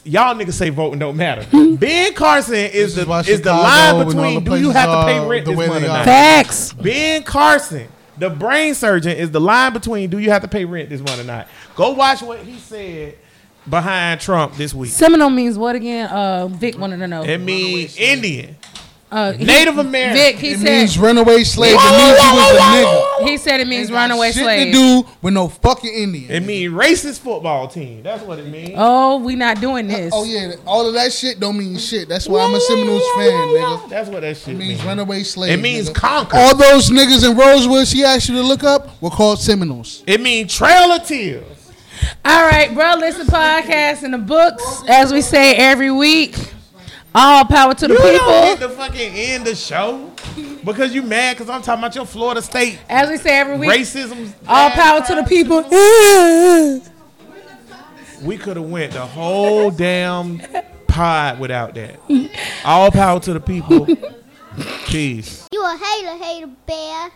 Y'all niggas say voting don't matter. Ben Carson is the is the line between do you have to pay rent this month or not. Facts. Ben Carson, the brain surgeon, is the line between do you have to pay rent this month or not. Go watch what he said behind Trump this week. Seminole means what again? Uh, Vic wanted to know. It means Indian. Uh, Native he, American. Vic, he it said, means runaway slave. Whoa, it means whoa, whoa, he was a nigga. He said it means it runaway shit slave. Shit to do with no fucking Indian. It means racist football team. That's what it means. Oh, we not doing this. Uh, oh yeah, all of that shit don't mean shit. That's why I'm a Seminoles fan, nigga. That's what that shit it means. Means runaway slave. It means nigga. Conquer. All those niggas in Rosewood she asked you to look up were called Seminoles. It means Trail of Tears. All right, bro. Listen, podcast in the books, as we say every week. All power to the you people. You don't get to fucking end the show because you mad because I'm talking about your Florida State. As we say every week. Racism. All power to the people. We could have went the whole damn pod without that. All power to the people. Peace. You a hater, hater bear.